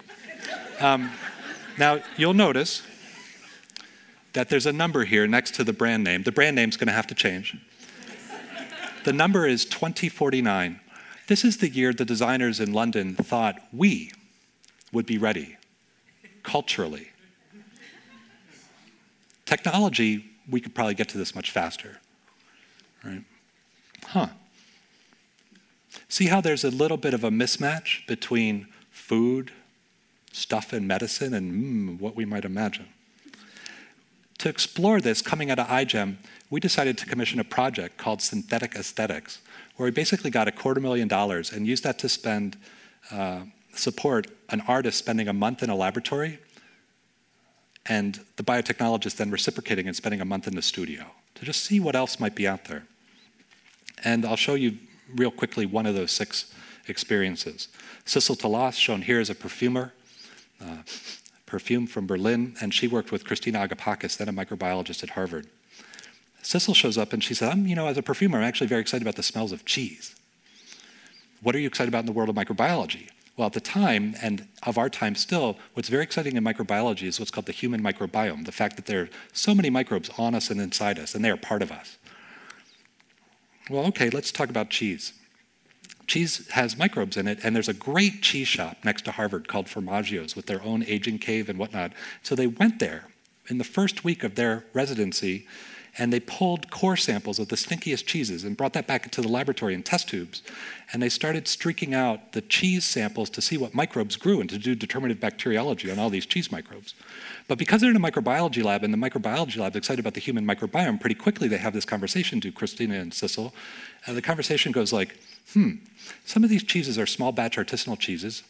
Now, you'll notice that there's a number here next to the brand name. The brand name's going to have to change. The number is 2049. This is the year the designers in London thought we would be ready culturally. Technology, we could probably get to this much faster. Right? See how there's a little bit of a mismatch between food, stuff in medicine, and what we might imagine. To explore this, coming out of iGEM, we decided to commission a project called Synthetic Aesthetics, where we basically got $250,000 and used that to support an artist spending a month in a laboratory, and the biotechnologist then reciprocating and spending a month in the studio to just see what else might be out there. And I'll show you real quickly one of those 6 experiences. Sissel Talas, shown here, is a perfumer. Perfume from Berlin, and she worked with Christina Agapakis, then a microbiologist at Harvard. Sissel shows up and she said, as a perfumer, I'm actually very excited about the smells of cheese. What are you excited about in the world of microbiology? Well, at the time, and of our time still, what's very exciting in microbiology is what's called the human microbiome, the fact that there are so many microbes on us and inside us, and they are part of us. Well, okay, let's talk about cheese. Cheese has microbes in it, and there's a great cheese shop next to Harvard called Formaggio's with their own aging cave and whatnot. So they went there in the first week of their residency, and they pulled core samples of the stinkiest cheeses and brought that back into the laboratory in test tubes, and they started streaking out the cheese samples to see what microbes grew and to do determinative bacteriology on all these cheese microbes. But because they're in a microbiology lab, and the microbiology lab's excited about the human microbiome, pretty quickly they have this conversation to Christina and Sissel, and the conversation goes like, some of these cheeses are small batch artisanal cheeses.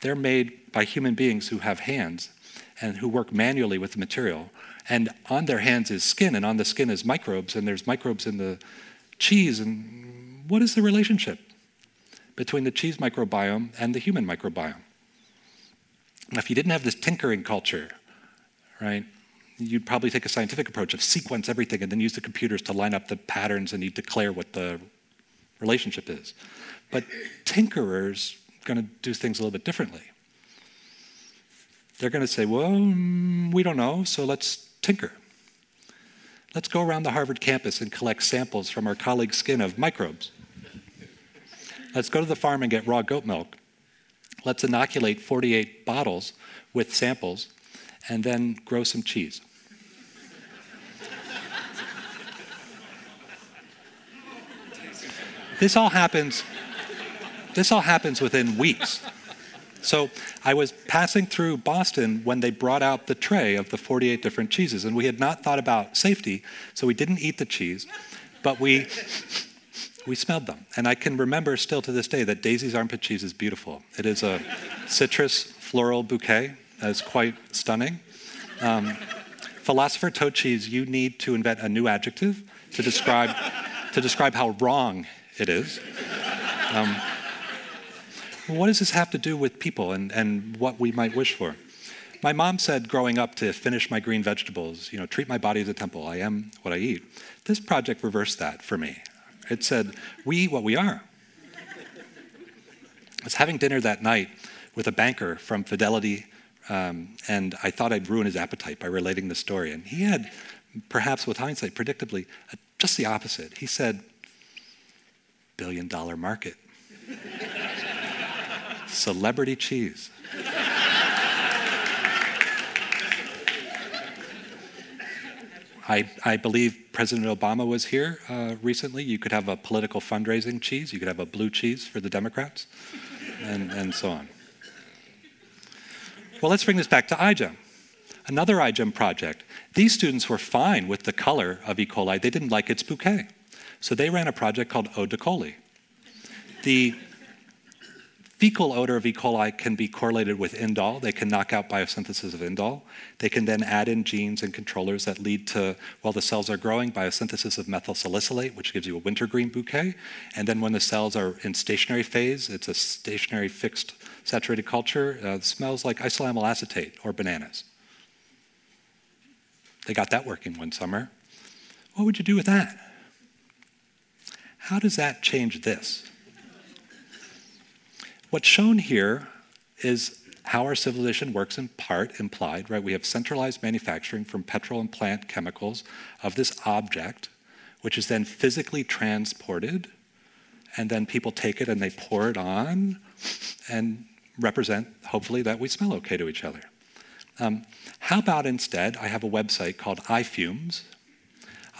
They're made by human beings who have hands and who work manually with the material. And on their hands is skin, and on the skin is microbes, and there's microbes in the cheese. And what is the relationship between the cheese microbiome and the human microbiome? Now, if you didn't have this tinkering culture, right, you'd probably take a scientific approach of sequence everything and then use the computers to line up the patterns, and you declare what the relationship is. But tinkerers are going to do things a little bit differently. They're going to say, well, we don't know, so let's tinker. Let's go around the Harvard campus and collect samples from our colleagues' skin of microbes. Let's go to the farm and get raw goat milk. Let's inoculate 48 bottles with samples and then grow some cheese. This all happens within weeks. So I was passing through Boston when they brought out the tray of the 48 different cheeses, and we had not thought about safety, so we didn't eat the cheese, but we smelled them. And I can remember still to this day that Daisy's armpit cheese is beautiful. It is a citrus floral bouquet that is quite stunning. Philosopher Tochi's, you need to invent a new adjective to describe how wrong it is. What does this have to do with people and what we might wish for? My mom said growing up to finish my green vegetables, you know, treat my body as a temple, I am what I eat. This project reversed that for me. It said, we eat what we are. I was having dinner that night with a banker from Fidelity, and I thought I'd ruin his appetite by relating the story. And he had, perhaps with hindsight, predictably, just the opposite. He said, $1 billion market. Celebrity cheese. I believe President Obama was here recently. You could have a political fundraising cheese. You could have a blue cheese for the Democrats, and so on. Well, let's bring this back to iGEM. Another iGEM project. These students were fine with the color of E. coli. They didn't like its bouquet. So they ran a project called Eau de Coli. The fecal odor of E. coli can be correlated with indole. They can knock out biosynthesis of indole. They can then add in genes and controllers that lead to, while the cells are growing, biosynthesis of methyl salicylate, which gives you a wintergreen bouquet. And then when the cells are in stationary phase, it's a stationary fixed saturated culture, smells like isoamyl acetate or bananas. They got that working one summer. What would you do with that? How does that change this? What's shown here is how our civilization works in part implied, right? We have centralized manufacturing from petrol and plant chemicals of this object, which is then physically transported, and then people take it and they pour it on and represent, hopefully, that we smell okay to each other. How about instead, I have a website called iFumes.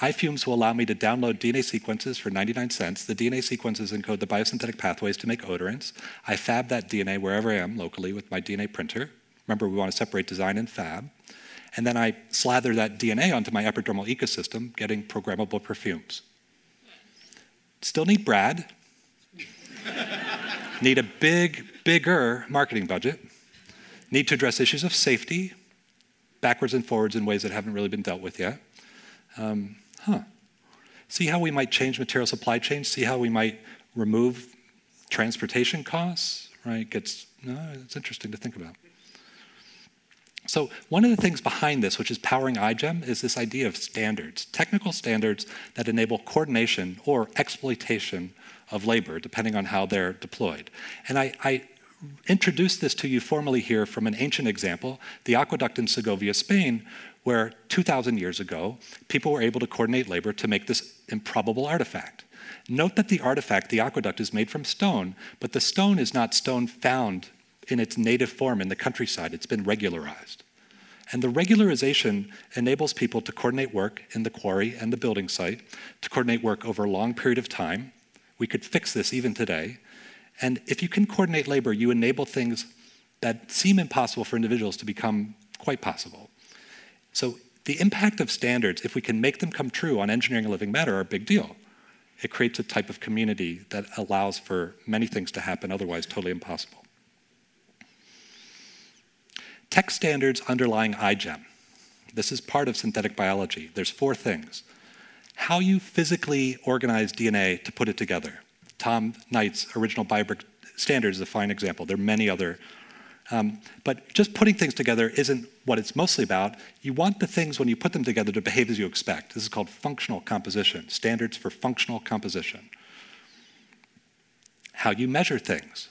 iFumes will allow me to download DNA sequences for 99 cents. The DNA sequences encode the biosynthetic pathways to make odorants. I fab that DNA wherever I am locally with my DNA printer. Remember, we want to separate design and fab. And then I slather that DNA onto my epidermal ecosystem, getting programmable perfumes. Still need Brad. Need a bigger marketing budget. Need to address issues of safety, backwards and forwards in ways that haven't really been dealt with yet. See how we might change material supply chains, see how we might remove transportation costs, right? It's interesting to think about. So one of the things behind this, which is powering iGEM, is this idea of standards, technical standards that enable coordination or exploitation of labor, depending on how they're deployed. And I introduced this to you formally here from an ancient example, the aqueduct in Segovia, Spain, where 2,000 years ago, people were able to coordinate labor to make this improbable artifact. Note that the artifact, the aqueduct, is made from stone, but the stone is not stone found in its native form in the countryside. It's been regularized. And the regularization enables people to coordinate work in the quarry and the building site, to coordinate work over a long period of time. We could fix this even today. And if you can coordinate labor, you enable things that seem impossible for individuals to become quite possible. So the impact of standards, if we can make them come true on engineering and living matter, are a big deal. It creates a type of community that allows for many things to happen otherwise totally impossible. Tech standards underlying iGEM. This is part of synthetic biology. There's four things. How you physically organize DNA to put it together. Tom Knight's original BioBrick standards is a fine example. There are many other. But just putting things together isn't what it's mostly about. You want the things, when you put them together, to behave as you expect. This is called functional composition, standards for functional composition. How you measure things.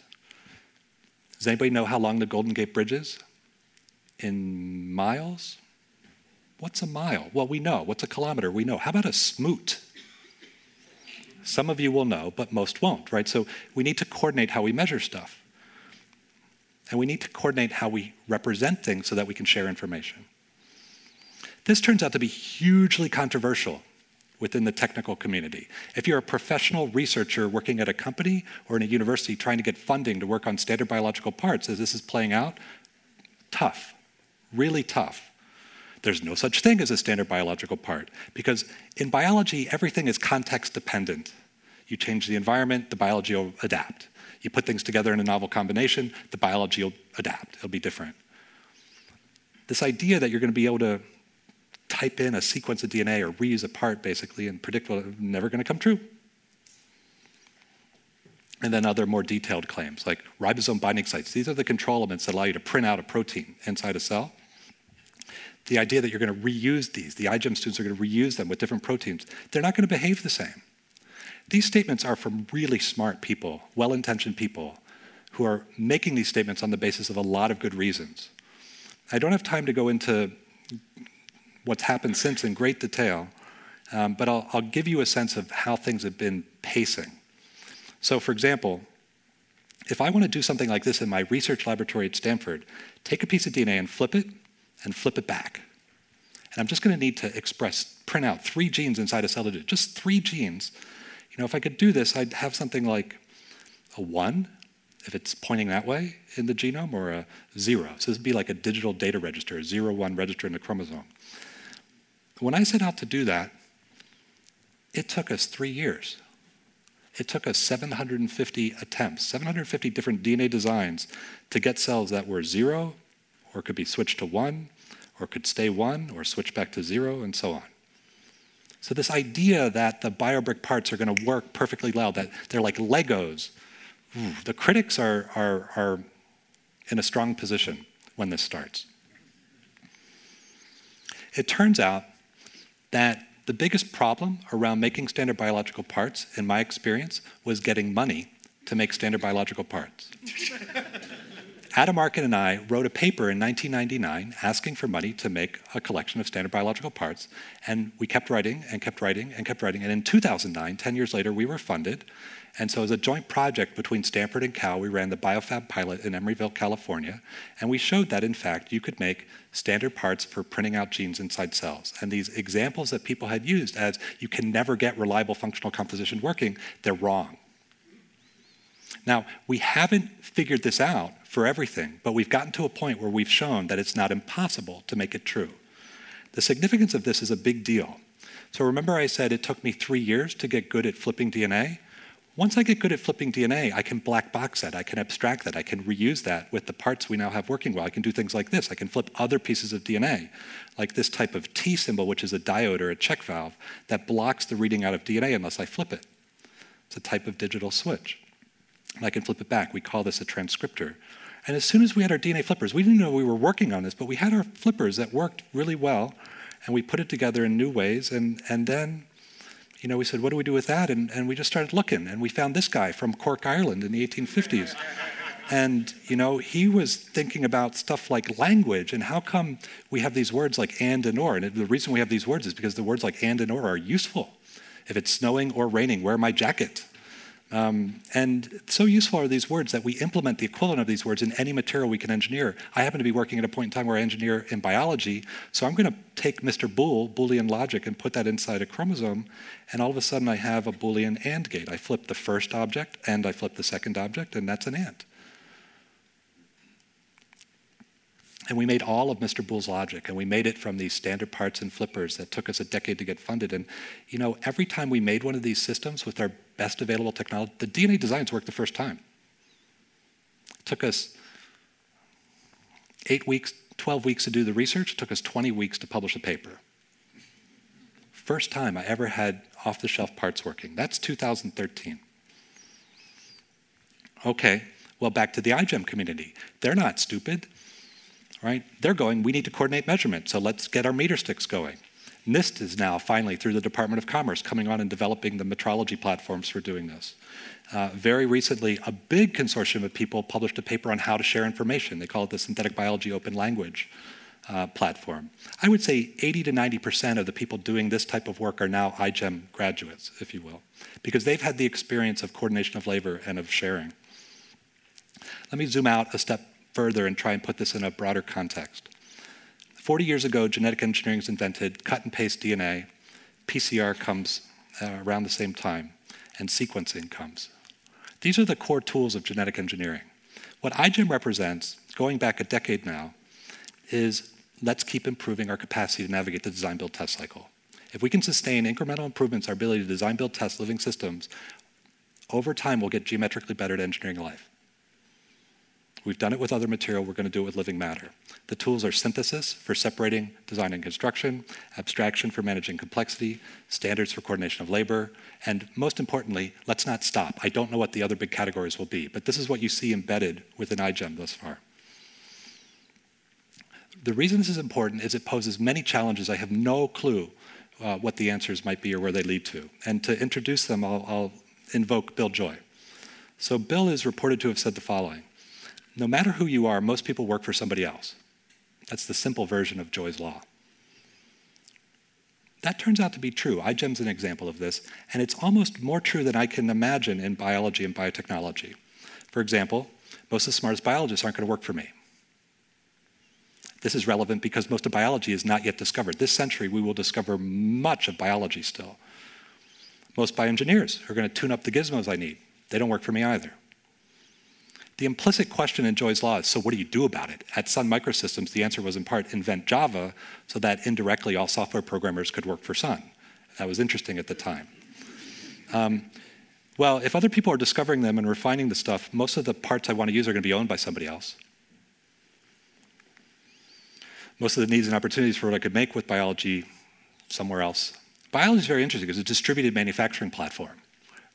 Does anybody know how long the Golden Gate Bridge is? In miles? What's a mile? Well, we know. What's a kilometer? We know. How about a smoot? Some of you will know, but most won't, right? So we need to coordinate how we measure stuff. And we need to coordinate how we represent things so that we can share information. This turns out to be hugely controversial within the technical community. If you're a professional researcher working at a company or in a university trying to get funding to work on standard biological parts, as this is playing out, tough, really tough. There's no such thing as a standard biological part, because in biology, everything is context dependent. You change the environment, the biology will adapt. You put things together in a novel combination, the biology will adapt. It'll be different. This idea that you're going to be able to type in a sequence of DNA or reuse a part, basically, and predict what is never going to come true. And then other more detailed claims, like ribosome binding sites. These are the control elements that allow you to print out a protein inside a cell. The idea that you're going to reuse these, the iGEM students are going to reuse them with different proteins, they're not going to behave the same. These statements are from really smart people, well-intentioned people, who are making these statements on the basis of a lot of good reasons. I don't have time to go into what's happened since in great detail, but I'll give you a sense of how things have been pacing. So, for example, if I want to do something like this in my research laboratory at Stanford, take a piece of DNA and flip it back. And I'm just going to need to print out 3 genes inside a cell to do it. Just 3 genes. You know, if I could do this, I'd have something like a 1, if it's pointing that way in the genome, or a 0. So this would be like a digital data register, a 0-1 register in the chromosome. When I set out to do that, it took us 3 years. It took us 750 attempts, 750 different DNA designs to get cells that were 0, or could be switched to 1, or could stay 1, or switch back to 0, and so on. So this idea that the BioBrick parts are going to work perfectly well, that they're like Legos, the critics are in a strong position when this starts. It turns out that the biggest problem around making standard biological parts, in my experience, was getting money to make standard biological parts. Adam Arkin and I wrote a paper in 1999 asking for money to make a collection of standard biological parts, and we kept writing and kept writing and kept writing, and in 2009, 10 years later, we were funded. And so as a joint project between Stanford and Cal, we ran the BioFab pilot in Emeryville, California, and we showed that, in fact, you could make standard parts for printing out genes inside cells. And these examples that people had used as you can never get reliable functional composition working, they're wrong. Now, we haven't figured this out for everything, but we've gotten to a point where we've shown that it's not impossible to make it true. The significance of this is a big deal. So remember I said it took me 3 years to get good at flipping DNA? Once I get good at flipping DNA, I can black box that, I can abstract that, I can reuse that with the parts we now have working well. I can do things like this. I can flip other pieces of DNA, like this type of T symbol, which is a diode or a check valve that blocks the reading out of DNA unless I flip it. It's a type of digital switch. And I can flip it back. We call this a transcriptor. And as soon as we had our DNA flippers, we didn't know we were working on this, but we had our flippers that worked really well, and we put it together in new ways. And then, you know, we said, what do we do with that? And we just started looking, and we found this guy from Cork, Ireland in the 1850s And, you know, he was thinking about stuff like language and how come we have these words like and or. And the reason we have these words is because the words like and or are useful. If it's snowing or raining, wear my jacket. And so useful are these words that we implement the equivalent of these words in any material we can engineer. I happen to be working at a point in time where I engineer in biology, so I'm going to take Mr. Boole, Boolean logic, and put that inside a chromosome, and all of a sudden I have a Boolean AND gate. I flip the first object, and I flip the second object, and that's an AND. And we made all of Mr. Boole's logic, and we made it from these standard parts and flippers that took us a decade to get funded. And, you know, every time we made one of these systems with our best available technology, the DNA designs worked the first time. It took us 8 weeks, 12 weeks to do the research. It took us 20 weeks to publish a paper. First time I ever had off-the-shelf parts working. That's 2013. Okay, well, back to the iGEM community. They're not stupid. Right? They're going, we need to coordinate measurement, so let's get our meter sticks going. NIST is now, finally, through the Department of Commerce, coming on and developing the metrology platforms for doing this. Very recently, a big consortium of people published a paper on how to share information. They call it the Synthetic Biology Open Language platform. I would say 80 to 90% of the people doing this type of work are now iGEM graduates, if you will, because they've had the experience of coordination of labor and of sharing. Let me zoom out a step further and try and put this in a broader context. 40 years ago, genetic engineering was invented, cut and paste DNA, PCR comes around the same time, and sequencing comes. These are the core tools of genetic engineering. What iGEM represents, going back a decade now, is let's keep improving our capacity to navigate the design, build, test cycle. If we can sustain incremental improvements, our ability to design, build, test living systems, over time we'll get geometrically better at engineering life. We've done it with other material, we're going to do it with living matter. The tools are synthesis for separating design and construction, abstraction for managing complexity, standards for coordination of labor, and most importantly, let's not stop. I don't know what the other big categories will be, but this is what you see embedded within iGEM thus far. The reason this is important is it poses many challenges. I have no clue what the answers might be or where they lead to. And to introduce them, I'll invoke Bill Joy. So Bill is reported to have said the following. No matter who you are, most people work for somebody else. That's the simple version of Joy's law. That turns out to be true. iGEM's an example of this, and it's almost more true than I can imagine in biology and biotechnology. For example, most of the smartest biologists aren't going to work for me. This is relevant because most of biology is not yet discovered. This century, we will discover much of biology still. Most bioengineers are going to tune up the gizmos I need. They don't work for me either. The implicit question in Joy's law is, so what do you do about it? At Sun Microsystems, the answer was in part, invent Java so that indirectly all software programmers could work for Sun. That was interesting at the time. Well, if other people are discovering them and refining the stuff, most of the parts I want to use are going to be owned by somebody else. Most of the needs and opportunities for what I could make with biology somewhere else. Biology is very interesting because it's a distributed manufacturing platform.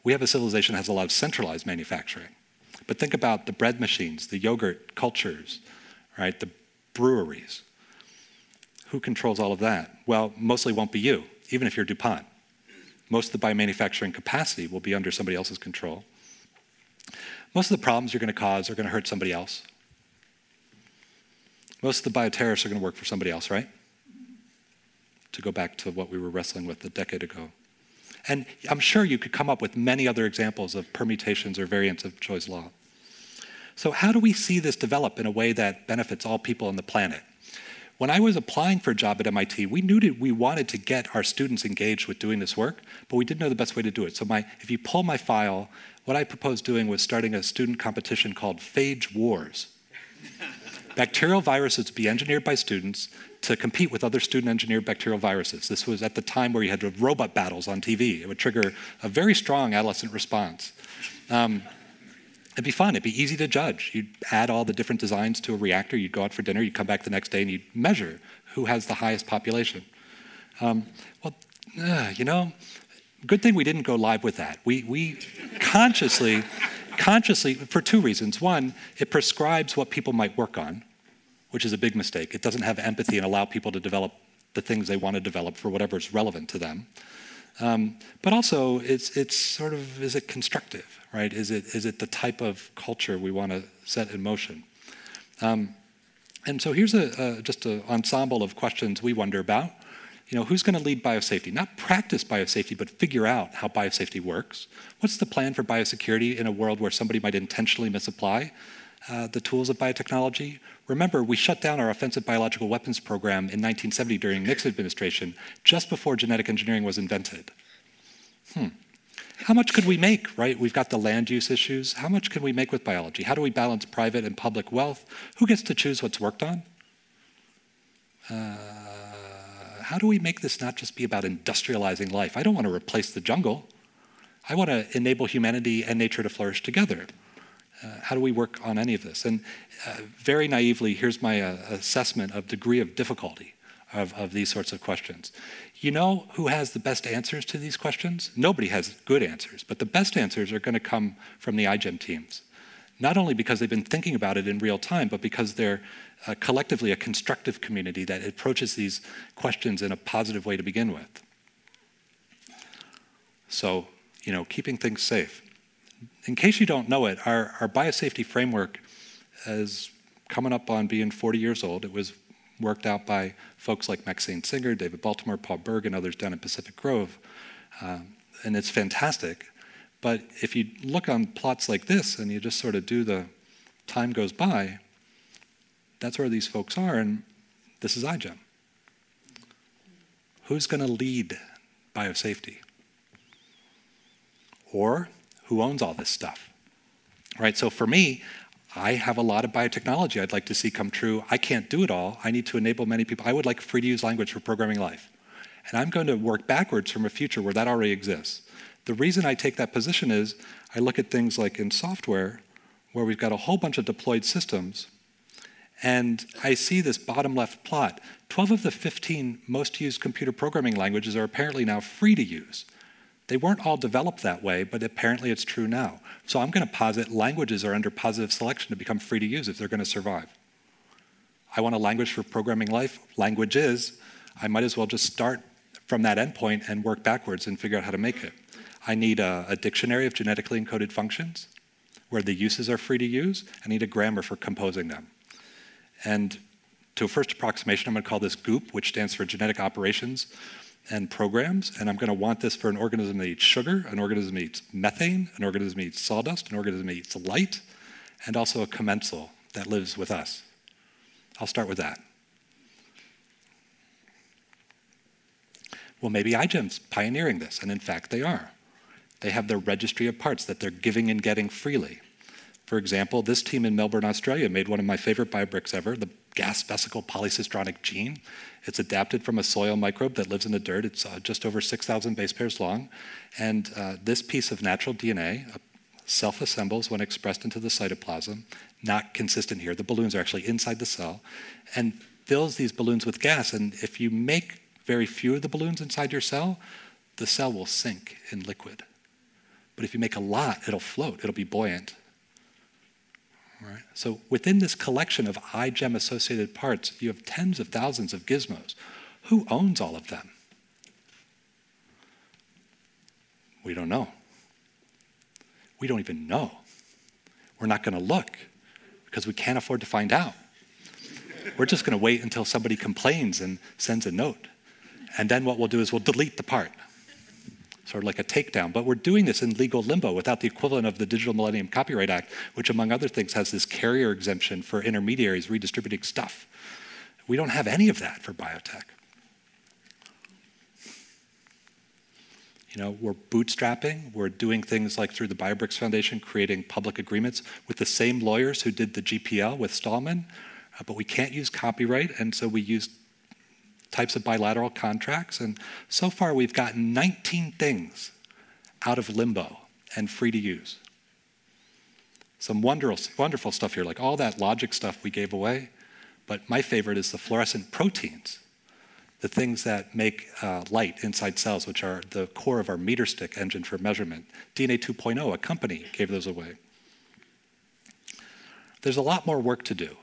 We have a civilization that has a lot of centralized manufacturing. But think about the bread machines, the yogurt cultures, right? The breweries. Who controls all of that? Well, mostly won't be you, even if you're DuPont. Most of the biomanufacturing capacity will be under somebody else's control. Most of the problems you're going to cause are going to hurt somebody else. Most of the bioterrorists are going to work for somebody else, right? To go back to what we were wrestling with a decade ago. And I'm sure you could come up with many other examples of permutations or variants of Joy's law. So how do we see this develop in a way that benefits all people on the planet? When I was applying for a job at MIT, we knew that we wanted to get our students engaged with doing this work, but we didn't know the best way to do it. So if you pull my file, what I proposed doing was starting a student competition called Phage Wars. Bacterial viruses to be engineered by students to compete with other student-engineered bacterial viruses. This was at the time where you had robot battles on TV. It would trigger a very strong adolescent response. It'd be fun. It'd be easy to judge. You'd add all the different designs to a reactor. You'd go out for dinner. You'd come back the next day, and you'd measure who has the highest population. You know, good thing we didn't go live with that. We consciously, for two reasons. One, it prescribes what people might work on, which is a big mistake. It doesn't have empathy and allow people to develop the things they want to develop for whatever's relevant to them. But also, it's sort of, is it constructive, right? Is it the type of culture we want to set in motion? And so here's just an ensemble of questions we wonder about. You know, who's going to lead biosafety? Not practice biosafety, but figure out how biosafety works. What's the plan for biosecurity in a world where somebody might intentionally misapply the tools of biotechnology? Remember, we shut down our offensive biological weapons program in 1970 during Nixon administration, just before genetic engineering was invented. How much could we make, right? We've got the land use issues. How much can we make with biology? How do we balance private and public wealth? Who gets to choose what's worked on? How do we make this not just be about industrializing life? I don't want to replace the jungle. I want to enable humanity and nature to flourish together. How do we work on any of this? And very naively, here's my assessment of degree of difficulty of these sorts of questions. You know who has the best answers to these questions? Nobody has good answers, but the best answers are going to come from the iGEM teams. Not only because they've been thinking about it in real time, but because they're collectively a constructive community that approaches these questions in a positive way to begin with. So, you know, keeping things safe. In case you don't know it, our biosafety framework is coming up on being 40 years old. It was worked out by folks like Maxine Singer, David Baltimore, Paul Berg, and others down in Pacific Grove. And it's fantastic. But if you look on plots like this and you just sort of do the time goes by, that's where these folks are, and this is iGEM. Who's going to lead biosafety? Or who owns all this stuff? Right? So for me, I have a lot of biotechnology I'd like to see come true. I can't do it all. I need to enable many people. I would like free-to-use language for programming life. And I'm going to work backwards from a future where that already exists. The reason I take that position is I look at things like in software, where we've got a whole bunch of deployed systems, and I see this bottom left plot. 12 of the 15 most used computer programming languages are apparently now free to use. They weren't all developed that way, but apparently it's true now. So I'm going to posit languages are under positive selection to become free to use if they're going to survive. I want a language for programming life. Languages, I might as well just start from that endpoint and work backwards and figure out how to make it. I need a dictionary of genetically encoded functions where the uses are free to use. I need a grammar for composing them. And to a first approximation, I'm going to call this GOOP, which stands for Genetic Operations and Programs, and I'm going to want this for an organism that eats sugar, an organism that eats methane, an organism that eats sawdust, an organism that eats light, and also a commensal that lives with us. I'll start with that. Well, maybe iGEM's pioneering this, and in fact, they are. They have their registry of parts that they're giving and getting freely. For example, this team in Melbourne, Australia made one of my favorite BioBricks ever, the gas vesicle polycistronic gene. It's adapted from a soil microbe that lives in the dirt. It's just over 6,000 base pairs long. And this piece of natural DNA self-assembles when expressed into the cytoplasm, not consistent here. The balloons are actually inside the cell, and fills these balloons with gas. And if you make very few of the balloons inside your cell, the cell will sink in liquid. But if you make a lot, it'll float. It'll be buoyant. Right. So within this collection of iGEM-associated parts, you have tens of thousands of gizmos. Who owns all of them? We don't know. We don't even know. We're not going to look because we can't afford to find out. We're just going to wait until somebody complains and sends a note. And then what we'll do is we'll delete the part. Sort of like a takedown, but we're doing this in legal limbo without the equivalent of the Digital Millennium Copyright Act, which among other things has this carrier exemption for intermediaries redistributing stuff. We don't have any of that for biotech. You know, we're bootstrapping, we're doing things like through the BioBricks Foundation, creating public agreements with the same lawyers who did the GPL with Stallman, but we can't use copyright, and so we use types of bilateral contracts, and so far we've gotten 19 things out of limbo and free to use. Some wonderful stuff here, like all that logic stuff we gave away, but my favorite is the fluorescent proteins, the things that make light inside cells, which are the core of our meter stick engine for measurement. DNA 2.0, a company, gave those away. There's a lot more work to do,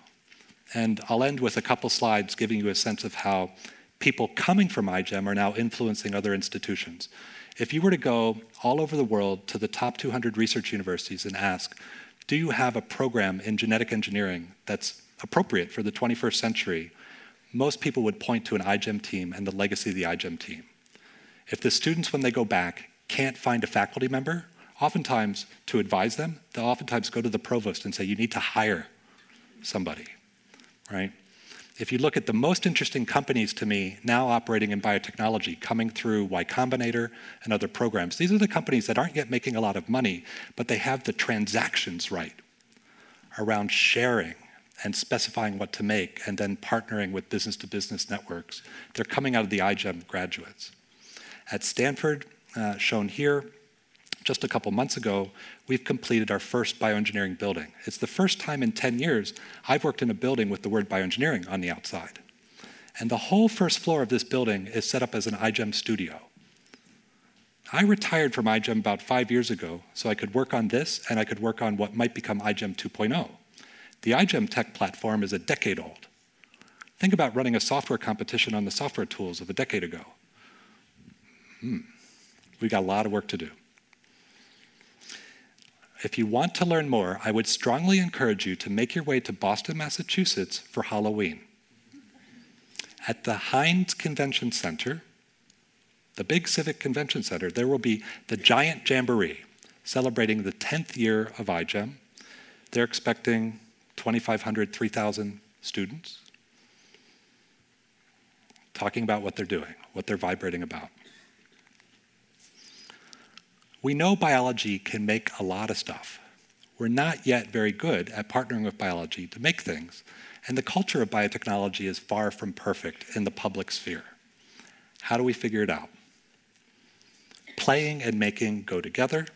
and I'll end with a couple slides giving you a sense of how people coming from iGEM are now influencing other institutions. If you were to go all over the world to the top 200 research universities and ask, do you have a program in genetic engineering that's appropriate for the 21st century? Most people would point to an iGEM team and the legacy of the iGEM team. If the students, when they go back, can't find a faculty member, oftentimes to advise them, they'll oftentimes go to the provost and say, you need to hire somebody, right? If you look at the most interesting companies to me now operating in biotechnology, coming through Y Combinator and other programs, these are the companies that aren't yet making a lot of money, but they have the transactions right around sharing and specifying what to make and then partnering with business-to-business networks. They're coming out of the iGEM graduates. At Stanford, shown here, just a couple months ago, we've completed our first bioengineering building. It's the first time in 10 years I've worked in a building with the word bioengineering on the outside. And the whole first floor of this building is set up as an iGEM studio. I retired from iGEM about 5 years ago, so I could work on this and I could work on what might become iGEM 2.0. The iGEM tech platform is a decade old. Think about running a software competition on the software tools of a decade ago. We've got a lot of work to do. If you want to learn more, I would strongly encourage you to make your way to Boston, Massachusetts for Halloween. At the Heinz Convention Center, the big civic convention center, there will be the Giant Jamboree celebrating the 10th year of iGEM. They're expecting 2,500, 3,000 students talking about what they're doing, what they're vibrating about. We know biology can make a lot of stuff. We're not yet very good at partnering with biology to make things, and the culture of biotechnology is far from perfect in the public sphere. How do we figure it out? Playing and making go together.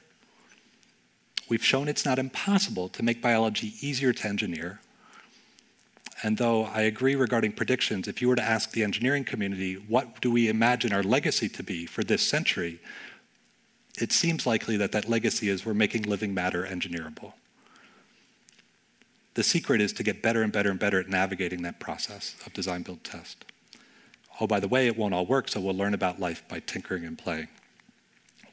We've shown it's not impossible to make biology easier to engineer, and though I agree regarding predictions, if you were to ask the engineering community, what do we imagine our legacy to be for this century, it seems likely that that legacy is we're making living matter engineerable. The secret is to get better and better and better at navigating that process of design, build, test. Oh, by the way, it won't all work, so we'll learn about life by tinkering and playing.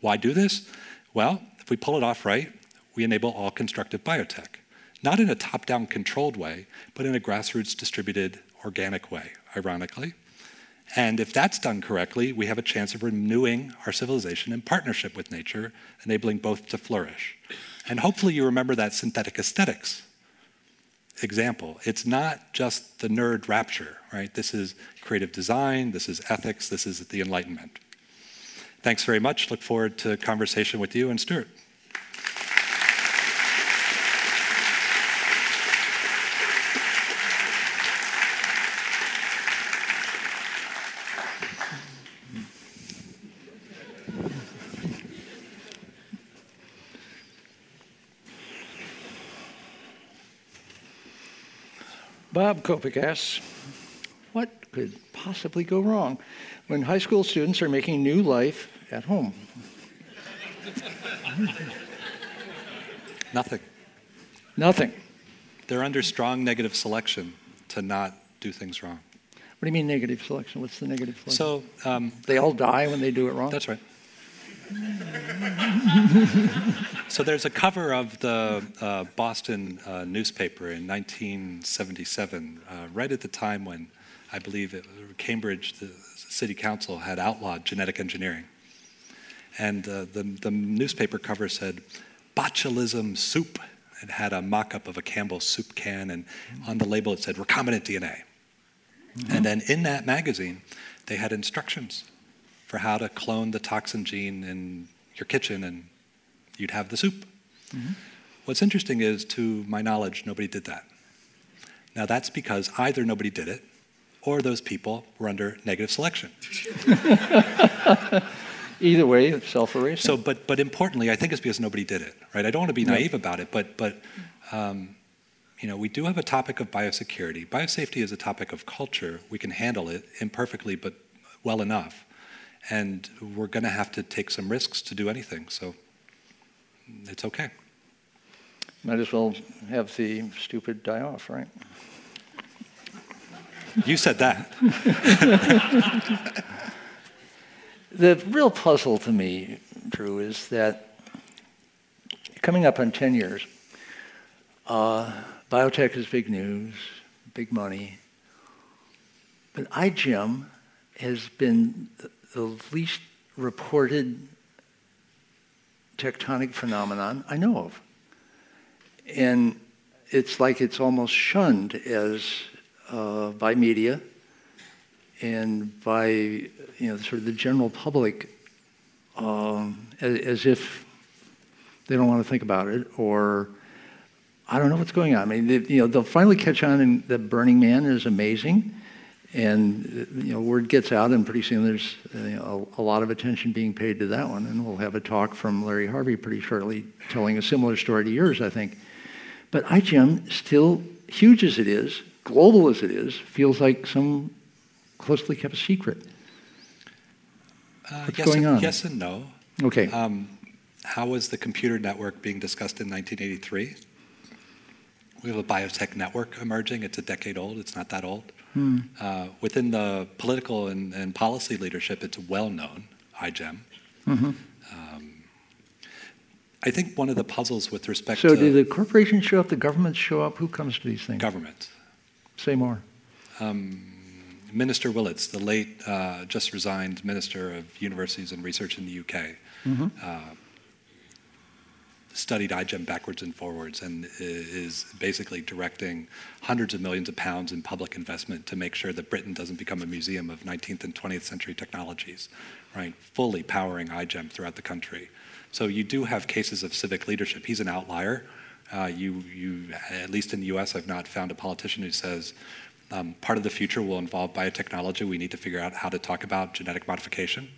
Why do this? Well, if we pull it off right, we enable all constructive biotech, not in a top-down controlled way, but in a grassroots distributed organic way, ironically. And if that's done correctly, we have a chance of renewing our civilization in partnership with nature, enabling both to flourish. And hopefully you remember that synthetic aesthetics example. It's not just the nerd rapture, right? This is creative design, this is ethics, this is the Enlightenment. Thanks very much. Look forward to conversation with you and Stewart. Bob Kopic asks, what could possibly go wrong when high school students are making new life at home? Nothing. Nothing. They're under strong negative selection to not do things wrong. What do you mean negative selection? What's the negative selection? So they all die when they do it wrong? That's right. So there's a cover of the Boston newspaper in 1977, right at the time when I believe Cambridge, the city council, had outlawed genetic engineering. And the newspaper cover said, botulism soup. It had a mock-up of a Campbell's soup can, and on the label it said recombinant DNA. Mm-hmm. And then in that magazine, they had instructions for how to clone the toxin gene in your kitchen, and you'd have the soup. Mm-hmm. What's interesting is, to my knowledge, nobody did that. Now that's because either nobody did it, or those people were under negative selection. Either way, self-erasing. So, but importantly, I think it's because nobody did it, right? I don't want to be naive about it, but you know, we do have a topic of biosecurity. Biosafety is a topic of culture. We can handle it imperfectly, but well enough. And we're going to have to take some risks to do anything, so it's okay. Might as well have the stupid die off, right? You said that. The real puzzle to me, Drew, is that coming up on 10 years, biotech is big news, big money. But iGEM has been the least reported tectonic phenomenon I know of. And it's like it's almost shunned as by media and by sort of the general public, as if they don't want to think about it, or I don't know what's going on. I mean, they'll finally catch on, and the Burning Man is amazing, and word gets out, and pretty soon there's a lot of attention being paid to that one. And we'll have a talk from Larry Harvey pretty shortly telling a similar story to yours, I think. But iGEM, still huge as it is, global as it is, feels like some closely kept secret. What's going on? Yes and no. Okay. How was the computer network being discussed in 1983? We have a biotech network emerging. It's a decade old. It's not that old. Hmm. Within the political and policy leadership, it's well known, iGEM. Mm-hmm. I think one of the puzzles with respect to... So do the corporations show up, the governments show up? Who comes to these things? Government. Say more. Minister Willits, the late, just resigned Minister of Universities and Research in the UK, mm-hmm. Studied iGEM backwards and forwards, and is basically directing hundreds of millions of pounds in public investment to make sure that Britain doesn't become a museum of 19th and 20th century technologies, right? Fully powering iGEM throughout the country. So you do have cases of civic leadership. He's an outlier. You at least in the U.S., I've not found a politician who says, part of the future will involve biotechnology. We need to figure out how to talk about genetic modification.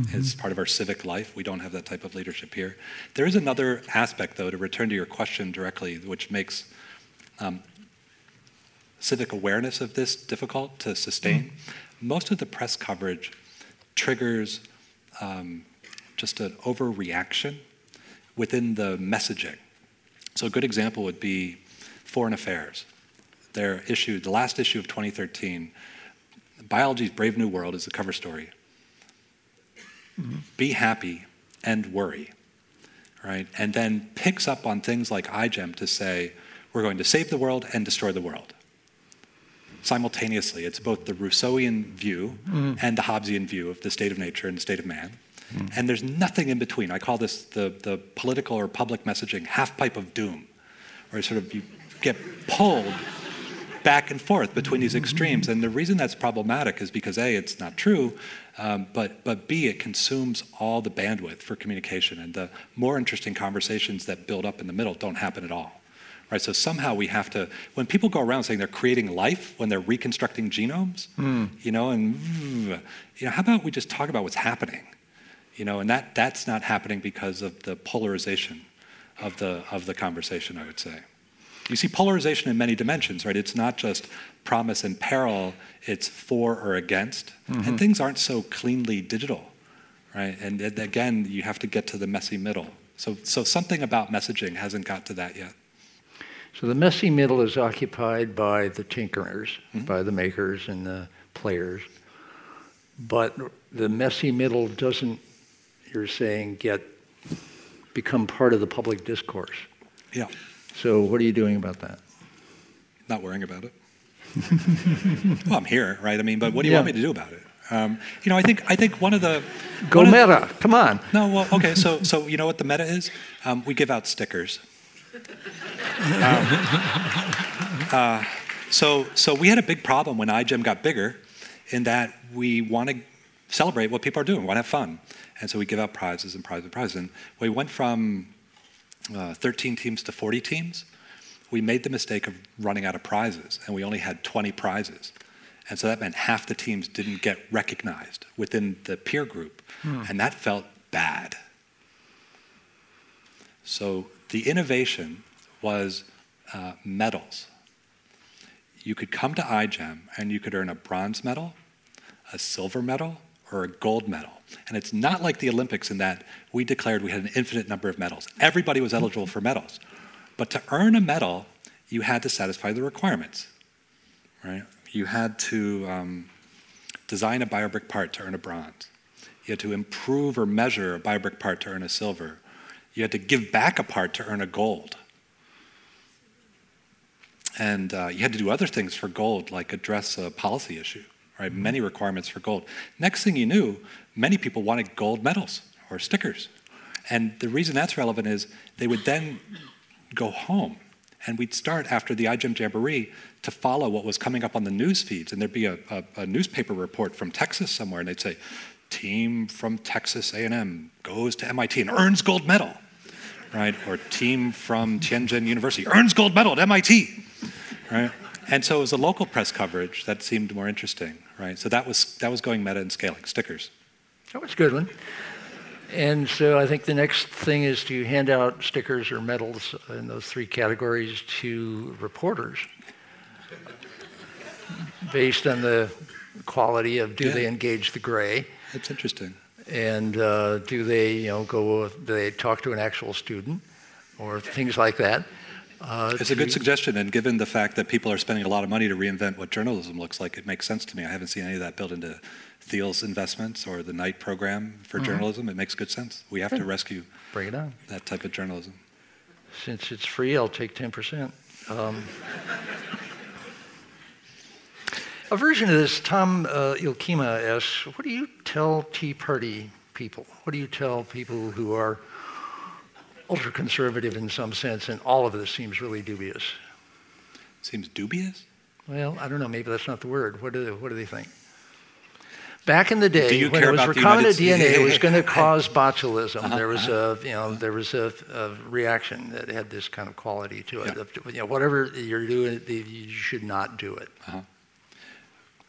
Mm-hmm. It's part of our civic life. We don't have that type of leadership here. There is another aspect, though, to return to your question directly, which makes civic awareness of this difficult to sustain. Mm-hmm. Most of the press coverage triggers just an overreaction within the messaging. So a good example would be foreign affairs. Their issue, the last issue of 2013, Biology's Brave New World is the cover story. Mm-hmm. Be happy and worry, right? And then picks up on things like iGEM to say, we're going to save the world and destroy the world. Simultaneously, it's both the Rousseauian view mm-hmm. and the Hobbesian view of the state of nature and the state of man. Mm. And there's nothing in between. I call this the political or public messaging half-pipe of doom, where sort of you get pulled back and forth between these extremes. And the reason that's problematic is because A, it's not true, but B, it consumes all the bandwidth for communication. And the more interesting conversations that build up in the middle don't happen at all. Right, so somehow we have to, when people go around saying they're creating life, when they're reconstructing genomes, how about we just talk about what's happening? And that's not happening because of the polarization of the conversation, I would say. You see polarization in many dimensions, right? It's not just promise and peril, it's for or against. Mm-hmm. And things aren't so cleanly digital, right? And again, you have to get to the messy middle. So something about messaging hasn't got to that yet. So the messy middle is occupied by the tinkerers, mm-hmm. by the makers and the players. But the messy middle doesn't, you're saying, become part of the public discourse. Yeah. So what are you doing about that? Not worrying about it. Well, I'm here, right? I mean, but what do you want me to do about it? I think one of the... Go meta, come on. No, well, okay, so you know what the meta is? We give out stickers. So we had a big problem when iGEM got bigger in that we want to celebrate what people are doing, want to have fun. And so we give out prizes and prizes and prizes. And we went from 13 teams to 40 teams. We made the mistake of running out of prizes, and we only had 20 prizes. And so that meant half the teams didn't get recognized within the peer group. Mm. And that felt bad. So the innovation was medals. You could come to iGEM, and you could earn a bronze medal, a silver medal, or a gold medal. And it's not like the Olympics in that we declared we had an infinite number of medals. Everybody was eligible for medals. But to earn a medal, you had to satisfy the requirements, right? You had to design a BioBrick part to earn a bronze. You had to improve or measure a BioBrick part to earn a silver. You had to give back a part to earn a gold. And you had to do other things for gold, like address a policy issue, right? Many requirements for gold. Next thing you knew, many people wanted gold medals or stickers. And the reason that's relevant is they would then go home, and we'd start after the iGEM Jamboree to follow what was coming up on the news feeds, and there'd be a newspaper report from Texas somewhere, and they'd say, team from Texas A&M goes to MIT and earns gold medal, right? Or team from Tianjin University earns gold medal at MIT, right? And so it was the local press coverage that seemed more interesting, right? So that was going meta and scaling, stickers. That was a good one. And so I think the next thing is to hand out stickers or medals in those three categories to reporters based on the quality of do they engage the gray. That's interesting. And do they do they talk to an actual student or things like that. It's a good suggestion, and given the fact that people are spending a lot of money to reinvent what journalism looks like, it makes sense to me. I haven't seen any of that built into Thiel's investments or the Knight program for journalism. It makes good sense. We have to rescue that type of journalism. Since it's free, I'll take 10%. A version of this, Tom Ilkema asks, what do you tell Tea Party people? What do you tell people who are ultra-conservative in some sense, and all of this seems really dubious? Seems dubious? Well, I don't know. Maybe that's not the word. What do they think? Back in the day, when it was recombinant DNA, it was going to cause botulism. There was a reaction that had this kind of quality to it. Yeah. Whatever you're doing, you should not do it. Uh-huh.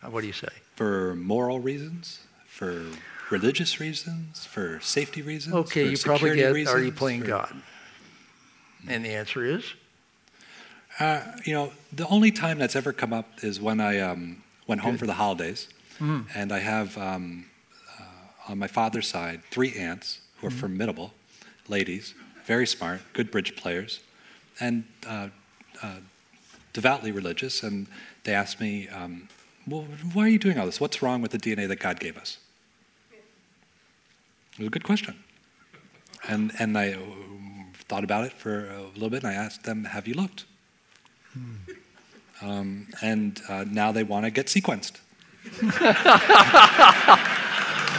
What do you say? For moral reasons? For religious reasons? For safety reasons? Okay, you probably get, reasons, are you playing God? And the answer is? The only time that's ever come up is when I went home for the holidays. Mm. And I have, on my father's side, three aunts who are formidable ladies, very smart, good bridge players, and devoutly religious. And they asked me, well, why are you doing all this? What's wrong with the DNA that God gave us? It was a good question. And I thought about it for a little bit, and I asked them, have you looked? Hmm. Now they want to get sequenced.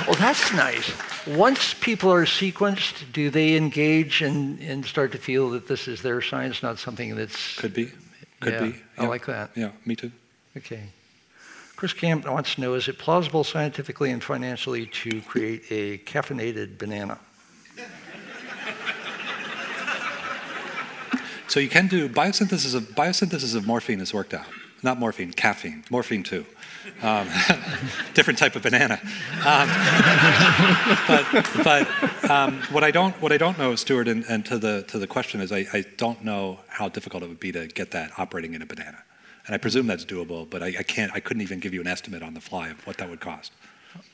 Well, that's nice. Once people are sequenced, do they engage and start to feel that this is their science, not something that's... Could be. Yeah. I like that. Yeah, me too. Okay. Chris Camp wants to know, is it plausible scientifically and financially to create a caffeinated banana? So you can do biosynthesis of morphine is worked out. Not morphine, caffeine. Morphine too. Different type of banana. What I don't know, Stuart, and to the question is I don't know how difficult it would be to get that operating in a banana. And I presume that's doable, but I couldn't even give you an estimate on the fly of what that would cost.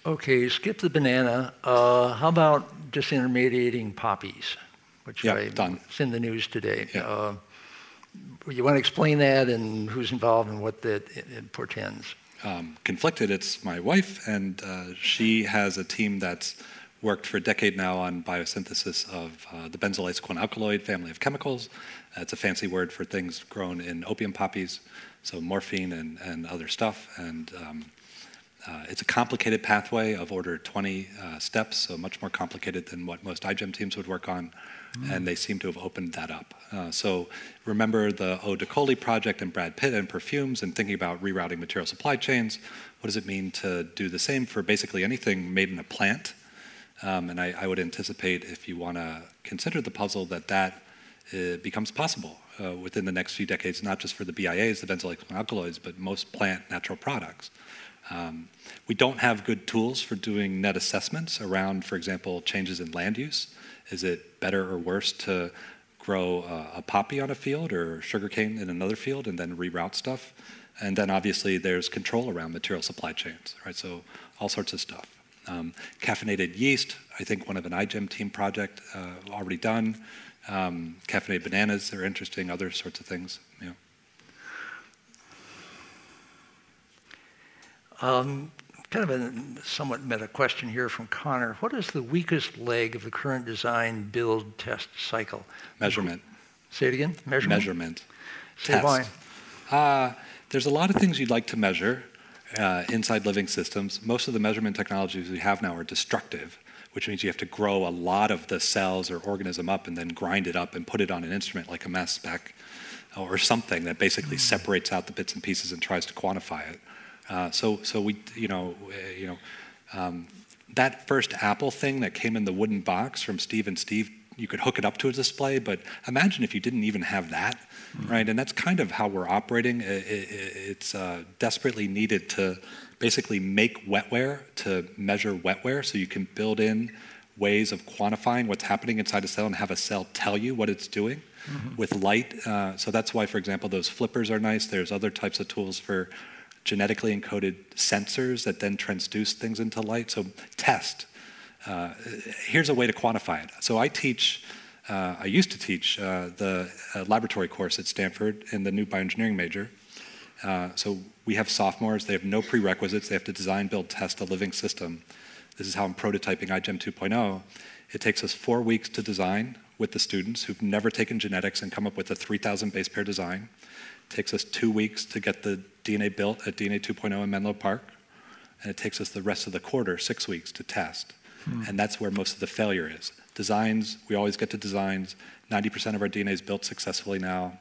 Okay, skip the banana. How about disintermediating poppies, which it's in the news today? Yeah. You want to explain that and who's involved and what that it portends? Conflicted, it's my wife, and she has a team that's worked for a decade now on biosynthesis of the benzyl isoquin alkaloid family of chemicals. It's a fancy word for things grown in opium poppies, so morphine and other stuff. And it's a complicated pathway of order 20 steps, so much more complicated than what most iGEM teams would work on. Mm. And they seem to have opened that up. So remember the Eau de Coli project and Brad Pitt and perfumes and thinking about rerouting material supply chains. What does it mean to do the same for basically anything made in a plant? And I would anticipate, if you want to consider the puzzle, that becomes possible within the next few decades, not just for the BIAs, the benzyl alkaloids, but most plant natural products. We don't have good tools for doing net assessments around, for example, changes in land use. Is it better or worse to grow a poppy on a field or sugarcane in another field and then reroute stuff? And then obviously there's control around material supply chains, right? So all sorts of stuff. Caffeinated yeast, I think one of an iGEM team project already done. Caffeinated bananas are interesting, other sorts of things. Yeah. Kind of a somewhat meta question here from Connor. What is the weakest leg of the current design, build, test cycle? Measurement. Say it again? Measurement. Measurement. Say why. There's a lot of things you'd like to measure inside living systems. Most of the measurement technologies we have now are destructive, which means you have to grow a lot of the cells or organism up and then grind it up and put it on an instrument like a mass spec or something that basically separates out the bits and pieces and tries to quantify it. So we, that first Apple thing that came in the wooden box from Steve and Steve, you could hook it up to a display, but imagine if you didn't even have that, right? And that's kind of how we're operating. It's desperately needed to basically make wetware, to measure wetware, so you can build in ways of quantifying what's happening inside a cell and have a cell tell you what it's doing with light. So that's why, for example, those flippers are nice. There's other types of tools for genetically encoded sensors that then transduce things into light. So test. Here's a way to quantify it. So I teach, I used to teach the laboratory course at Stanford in the new bioengineering major. So we have sophomores, they have no prerequisites, they have to design, build, test a living system. This is how I'm prototyping iGEM 2.0. It takes us 4 weeks to design with the students who've never taken genetics and come up with a 3,000 base pair design. It takes us 2 weeks to get the DNA built at DNA 2.0 in Menlo Park. And it takes us the rest of the quarter, 6 weeks, to test. And that's where most of the failure is. Designs, we always get to designs. 90% of our DNA is built successfully now,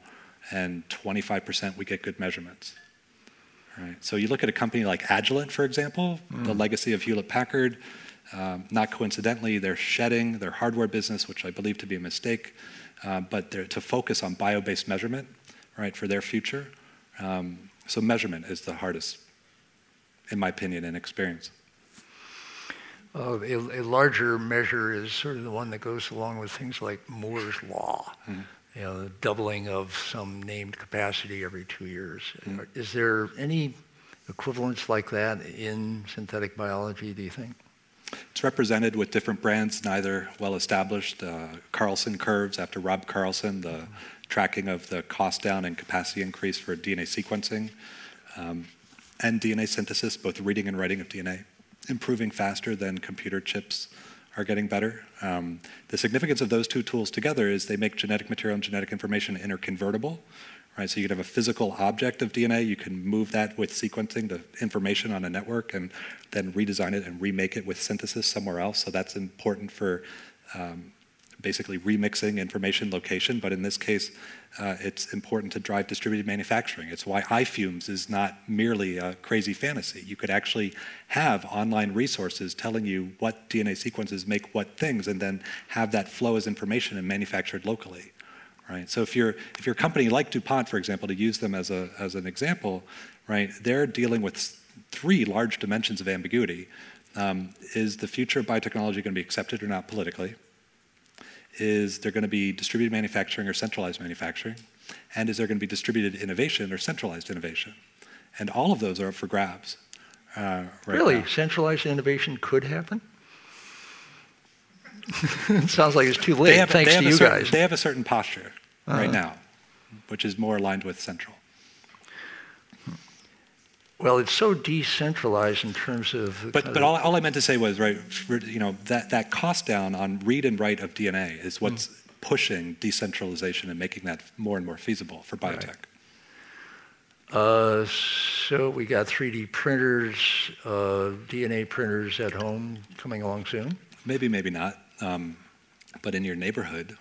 and 25% we get good measurements. All right. So you look at a company like Agilent, for example, the legacy of Hewlett-Packard. Not coincidentally, they're shedding their hardware business, which I believe to be a mistake, but they're to focus on bio-based measurement, right, for their future. So measurement is the hardest, in my opinion, in experience. A larger measure is sort of the one that goes along with things like Moore's Law, you know, the doubling of some named capacity every 2 years. Is there any equivalence like that in synthetic biology, do you think? It's represented with different brands, neither well-established. Carlson curves after Rob Carlson, the tracking of the cost down and capacity increase for DNA sequencing, and DNA synthesis, both reading and writing of DNA, improving faster than computer chips are getting better. The significance of those two tools together is they make genetic material and genetic information interconvertible, right? So you can have a physical object of DNA, you can move that with sequencing, the information on a network, and then redesign it and remake it with synthesis somewhere else. So that's important for basically remixing information location, but in this case, it's important to drive distributed manufacturing. It's why iFumes is not merely a crazy fantasy. You could actually have online resources telling you what DNA sequences make what things, and then have that flow as information and manufactured locally, right? So if you're a company like DuPont, for example, to use them as an example, right? They're dealing with three large dimensions of ambiguity. Is the future of biotechnology going to be accepted or not politically? Is there going to be distributed manufacturing or centralized manufacturing? And is there going to be distributed innovation or centralized innovation? And all of those are up for grabs. Really? Now. Centralized innovation could happen? It sounds like it's too late, thanks to you guys. They have a certain posture right now, which is more aligned with central. Well, it's so decentralized in terms of. But all I meant to say was, right, you know, that cost down on read and write of DNA is what's pushing decentralization and making that more and more feasible for biotech. Right. So we got 3D printers, DNA printers at home coming along soon. Maybe not. But in your neighborhood,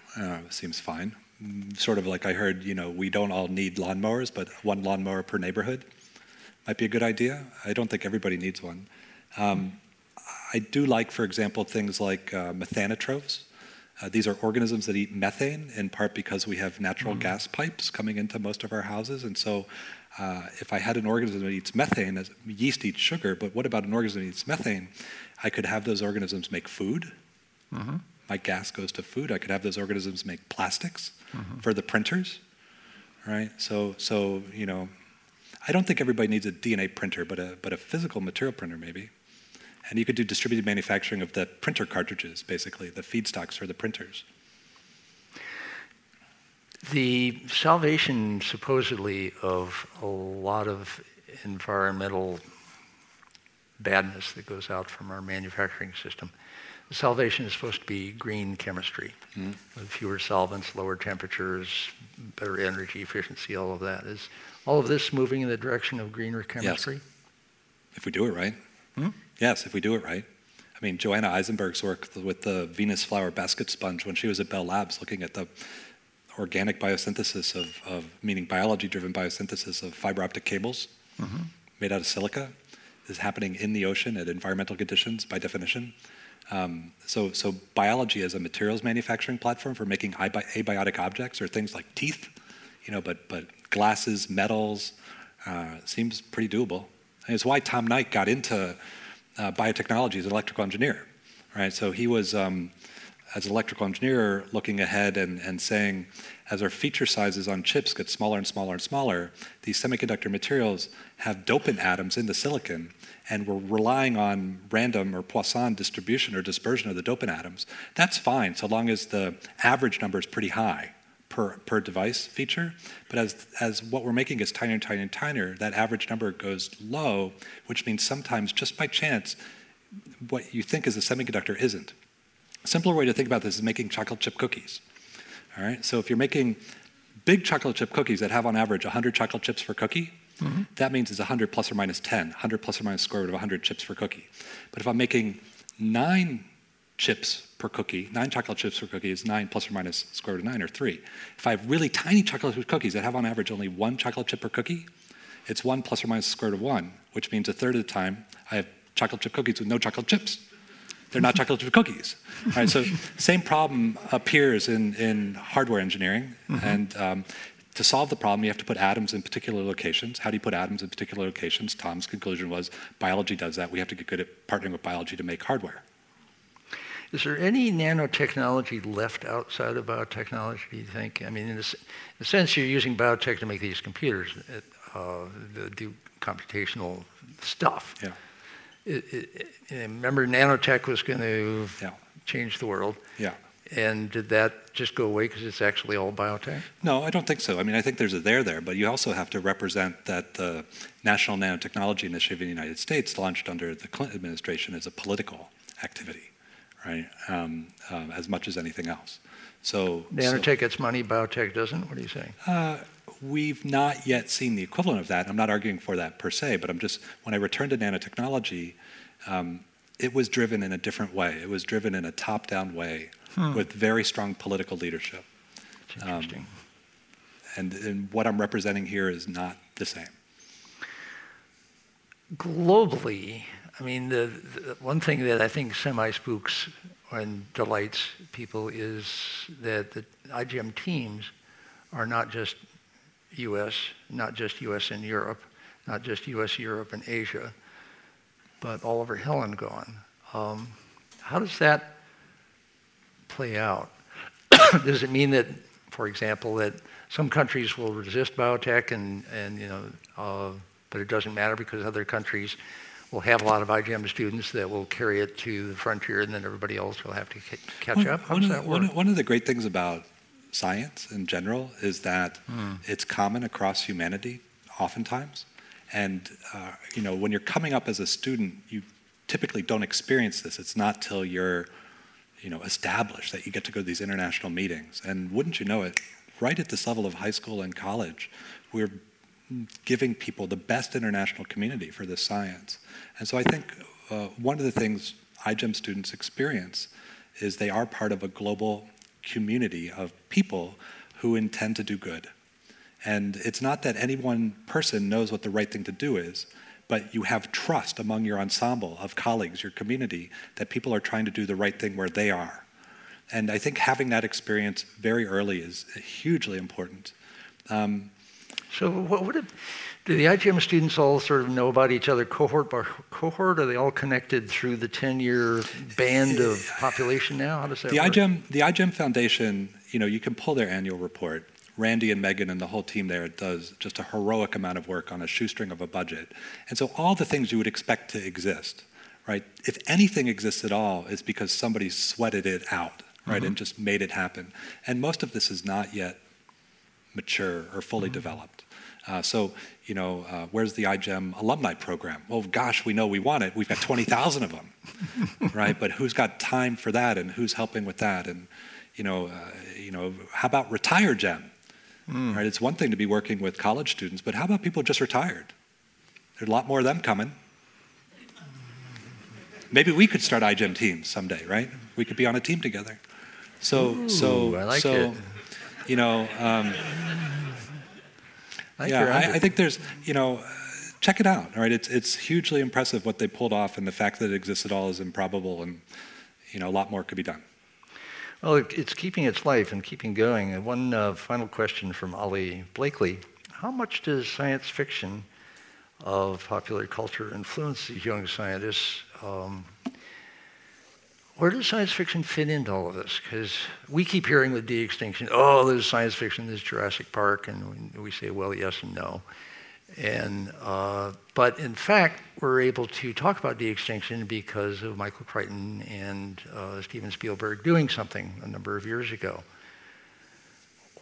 seems fine. Sort of like I heard, you know, we don't all need lawnmowers, but one lawnmower per neighborhood might be a good idea. I don't think everybody needs one. I do like, for example, things like methanotrophs. These are organisms that eat methane, in part because we have natural gas pipes coming into most of our houses. And so if I had an organism that eats methane, yeast eats sugar, but what about an organism that eats methane? I could have those organisms make food. My gas goes to food. I could have those organisms make plastics for the printers, right? So you know, I don't think everybody needs a DNA printer, but a physical material printer maybe. And you could do distributed manufacturing of the printer cartridges, basically, the feedstocks for the printers. The salvation, supposedly, of a lot of environmental badness that goes out from our manufacturing system. The salvation is supposed to be green chemistry, with fewer solvents, lower temperatures, better energy efficiency, all of that. Is all of this moving in the direction of greener chemistry? Yes. If we do it right. Yes, if we do it right. I mean, Joanna Eisenberg's work with the Venus flower basket sponge when she was at Bell Labs looking at the organic biosynthesis of meaning biology-driven biosynthesis of fiber optic cables made out of silica is happening in the ocean at environmental conditions by definition. So biology as a materials manufacturing platform for making abiotic objects or things like teeth, you know, but glasses, metals, seems pretty doable. And it's why Tom Knight got into biotechnology as an electrical engineer, right? So he was, as an electrical engineer, looking ahead and saying, as our feature sizes on chips get smaller and smaller and smaller, these semiconductor materials have dopant atoms in the silicon, and we're relying on random or Poisson distribution or dispersion of the dopant atoms. That's fine, so long as the average number is pretty high per device feature. But as what we're making gets tinier and tinier and tinier, that average number goes low, which means sometimes, just by chance, what you think is a semiconductor isn't. A simpler way to think about this is making chocolate chip cookies. All right, so if you're making big chocolate chip cookies that have on average 100 chocolate chips per cookie, that means it's 100 plus or minus 10, 100 plus or minus square root of 100 chips per cookie. But if I'm making 9 chips per cookie, 9 chocolate chips per cookie is 9 plus or minus square root of 9 or 3. If I have really tiny chocolate chip cookies that have on average only 1 chocolate chip per cookie, it's 1 plus or minus square root of 1, which means a third of the time I have chocolate chip cookies with no chocolate chips. They're not chocolate chip cookies. All right, so same problem appears in hardware engineering. And to solve the problem, you have to put atoms in particular locations. How do you put atoms in particular locations? Tom's conclusion was biology does that. We have to get good at partnering with biology to make hardware. Is there any nanotechnology left outside of biotechnology, do you think? I mean, in a sense, you're using biotech to make these computers that do computational stuff. Yeah. Remember, nanotech was going to change the world. Yeah. And did that just go away because it's actually all biotech? No, I don't think so. I mean, I think there's a there, but you also have to represent that the National Nanotechnology Initiative in the United States, launched under the Clinton administration, is a political activity, right? As much as anything else. So nanotech gets money, biotech doesn't. What are you saying? We've not yet seen the equivalent of that. I'm not arguing for that per se, but I'm just, when I returned to nanotechnology, it was driven in a different way. It was driven in a top-down way with very strong political leadership. That's interesting. And what I'm representing here is not the same. Globally, I mean, the one thing that I think semi-spooks and delights people is that the iGEM teams are not just U.S., not just U.S. and Europe, not just U.S., Europe, and Asia, but all over hell and gone. How does that play out? Does it mean that, for example, that some countries will resist biotech and you know, but it doesn't matter because other countries will have a lot of iGEM students that will carry it to the frontier, and then everybody else will have to catch up? How does that work? One of the great things about science in general is that it's common across humanity oftentimes, and you know, when you're coming up as a student, you typically don't experience this. It's not till you're, you know, established that you get to go to these international meetings, and wouldn't you know it, right at this level of high school and college, we're giving people the best international community for this science. And so I think one of the things iGEM students experience is they are part of a global community of people who intend to do good. And it's not that any one person knows what the right thing to do is, but you have trust among your ensemble of colleagues, your community, that people are trying to do the right thing where they are. And I think having that experience very early is hugely important. So what do the iGEM students all sort of know about each other cohort by cohort? Are they all connected through the 10-year band of population now? How does that work? The iGEM Foundation, you know, you can pull their annual report. Randy and Megan and the whole team there does just a heroic amount of work on a shoestring of a budget. And so all the things you would expect to exist, right? If anything exists at all, it's because somebody sweated it out, right? And just made it happen. And most of this is not yet mature or fully developed. Where's the iGEM alumni program? Well, gosh, we know we want it. We've got 20,000 of them, right? But who's got time for that, and who's helping with that? And how about retire GEM? Right? It's one thing to be working with college students, but how about people just retired? There's a lot more of them coming. Maybe we could start iGEM teams someday, right? We could be on a team together. So I like it. I think there's, check it out. All right, it's hugely impressive what they pulled off, and the fact that it exists at all is improbable, and a lot more could be done. Well, it's keeping its life and keeping going. And one final question from Ollie Blakely: how much does science fiction of popular culture influence these young scientists? Where does science fiction fit into all of this? Because we keep hearing with de-extinction, there's science fiction, there's Jurassic Park, and we say, well, yes and no. But in fact, we're able to talk about de-extinction because of Michael Crichton and Steven Spielberg doing something a number of years ago.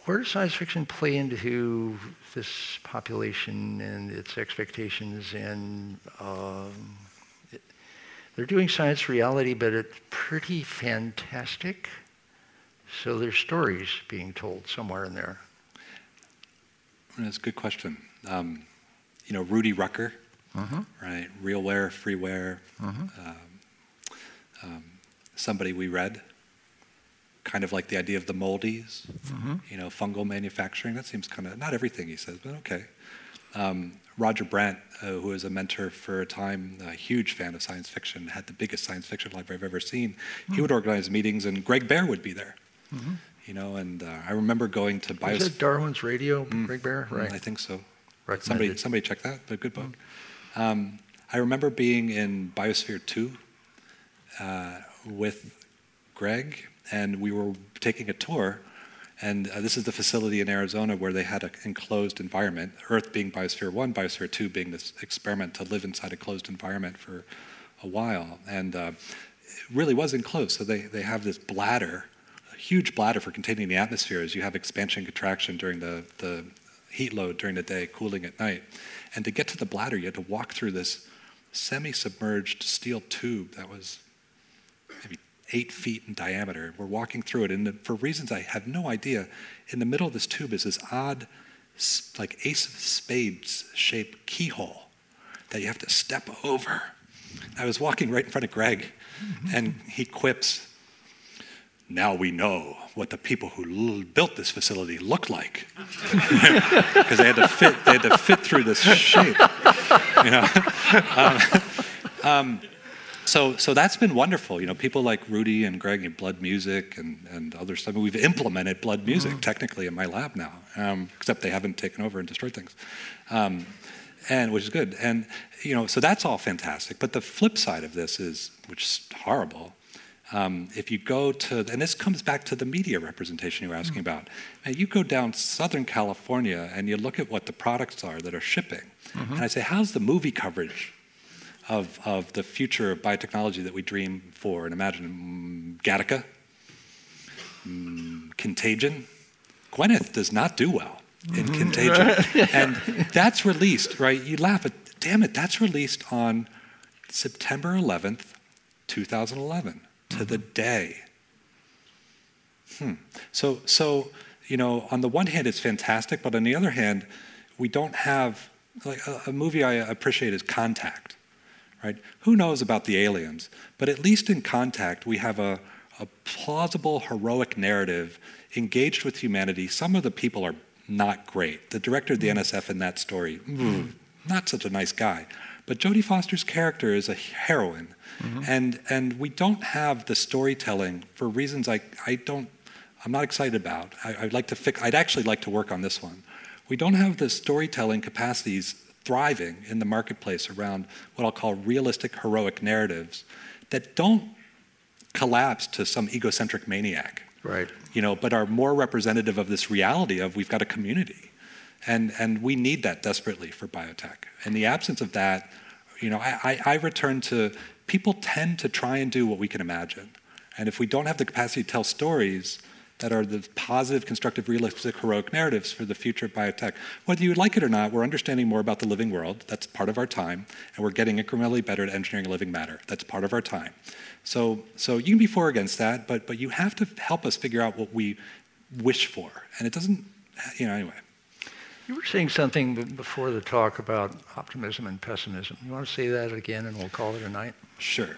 Where does science fiction play into this population and its expectations and... They're doing science reality, but it's pretty fantastic. So there's stories being told somewhere in there. That's a good question. Rudy Rucker, right? Realware, freeware. Somebody we read, kind of like the idea of the moldies, fungal manufacturing. That seems kind of, not everything he says, but okay. Roger Brandt, who was a mentor for a time, a huge fan of science fiction, had the biggest science fiction library I've ever seen. Mm-hmm. He would organize meetings, and Greg Bear would be there. Mm-hmm. I remember going to Bioscience. Is it Darwin's Radio, Greg Bear? Right. I think so. Somebody check that. A good book. Mm-hmm. I remember being in Biosphere 2 with Greg, and we were taking a tour. And this is the facility in Arizona where they had an enclosed environment, Earth being Biosphere 1, Biosphere 2 being this experiment to live inside a closed environment for a while. And it really was enclosed. So they have this bladder, a huge bladder for containing the atmosphere as you have expansion and contraction during the heat load during the day, cooling at night. And to get to the bladder, you had to walk through this semi-submerged steel tube that was maybe 8 feet in diameter. We're walking through it, and for reasons I have no idea, in the middle of this tube is this odd, like Ace of Spades shaped keyhole that you have to step over. I was walking right in front of Greg, and he quips, "Now we know what the people who built this facility look like," because they had to fit through this shape. So that's been wonderful. People like Rudy and Greg and Blood Music and other stuff. We've implemented Blood Music technically in my lab now, except they haven't taken over and destroyed things, and which is good. And so that's all fantastic. But the flip side of this is, which is horrible, if you go to, and this comes back to the media representation you were asking about. Now, you go down Southern California and you look at what the products are that are shipping, and I say, how's the movie coverage of the future of biotechnology that we dream for and imagine? Gattaca, Contagion. Gwyneth does not do well in Contagion. And that's released, right? You laugh at, damn it, that's released on September 11th, 2011, to the day. So, on the one hand, it's fantastic, but on the other hand, we don't have, like, a movie I appreciate is Contact. Right? Who knows about the aliens? But at least in Contact, we have a plausible, heroic narrative engaged with humanity. Some of the people are not great. The director of the NSF in that story, not such a nice guy. But Jodie Foster's character is a heroine. And we don't have the storytelling for reasons I'm not excited about. I'd actually like to work on this one. We don't have the storytelling capacities thriving in the marketplace around what I'll call realistic, heroic narratives that don't collapse to some egocentric maniac, right? But are more representative of this reality of we've got a community, and we need that desperately for biotech. In the absence of that, I return to people tend to try and do what we can imagine, and if we don't have the capacity to tell stories, that are the positive, constructive, realistic, heroic narratives for the future of biotech. Whether you like it or not, we're understanding more about the living world. That's part of our time. And we're getting incrementally better at engineering living matter. That's part of our time. So you can be for or against that, but you have to help us figure out what we wish for. And it doesn't, anyway. You were saying something before the talk about optimism and pessimism. You want to say that again, and we'll call it a night? Sure.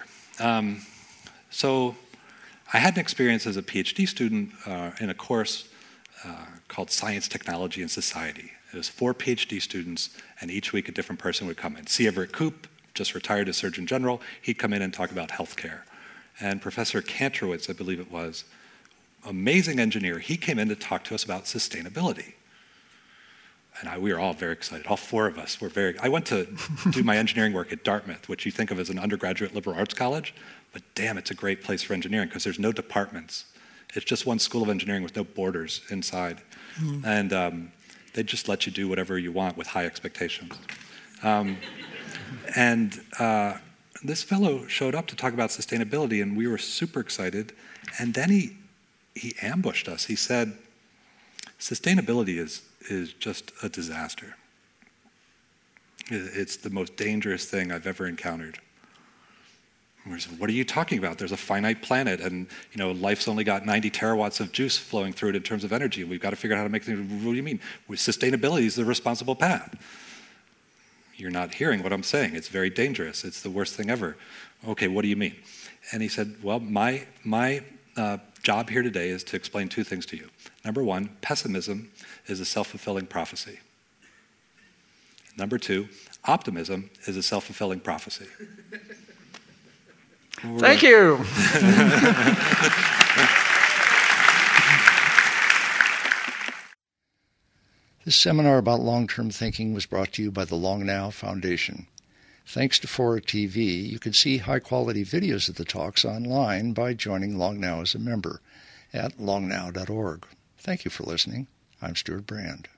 So I had an experience as a PhD student in a course called Science, Technology, and Society. It was 4 PhD students, and each week a different person would come in. C. Everett Koop, just retired as Surgeon General, he'd come in and talk about healthcare. And Professor Kantrowitz, I believe it was, amazing engineer, he came in to talk to us about sustainability. And we were all very excited. All 4 of us were very... I went to do my engineering work at Dartmouth, which you think of as an undergraduate liberal arts college, but damn, it's a great place for engineering because there's no departments. It's just one school of engineering with no borders inside. Mm. And they just let you do whatever you want with high expectations. This fellow showed up to talk about sustainability, and we were super excited. And then he ambushed us. He said, sustainability is just a disaster. It's the most dangerous thing I've ever encountered. And we said, what are you talking about? There's a finite planet, and life's only got 90 terawatts of juice flowing through it in terms of energy. We've got to figure out how to make things. What do you mean? Sustainability is the responsible path. You're not hearing what I'm saying. It's very dangerous. It's the worst thing ever. Okay, what do you mean? And he said, well, my job here today is to explain 2 things to you. Number 1, pessimism is a self-fulfilling prophecy. Number 2, optimism is a self-fulfilling prophecy. Thank you. This seminar about long-term thinking was brought to you by the Long Now Foundation. Thanks to Fora TV, you can see high-quality videos of the talks online by joining Long Now as a member at longnow.org. Thank you for listening. I'm Stewart Brand.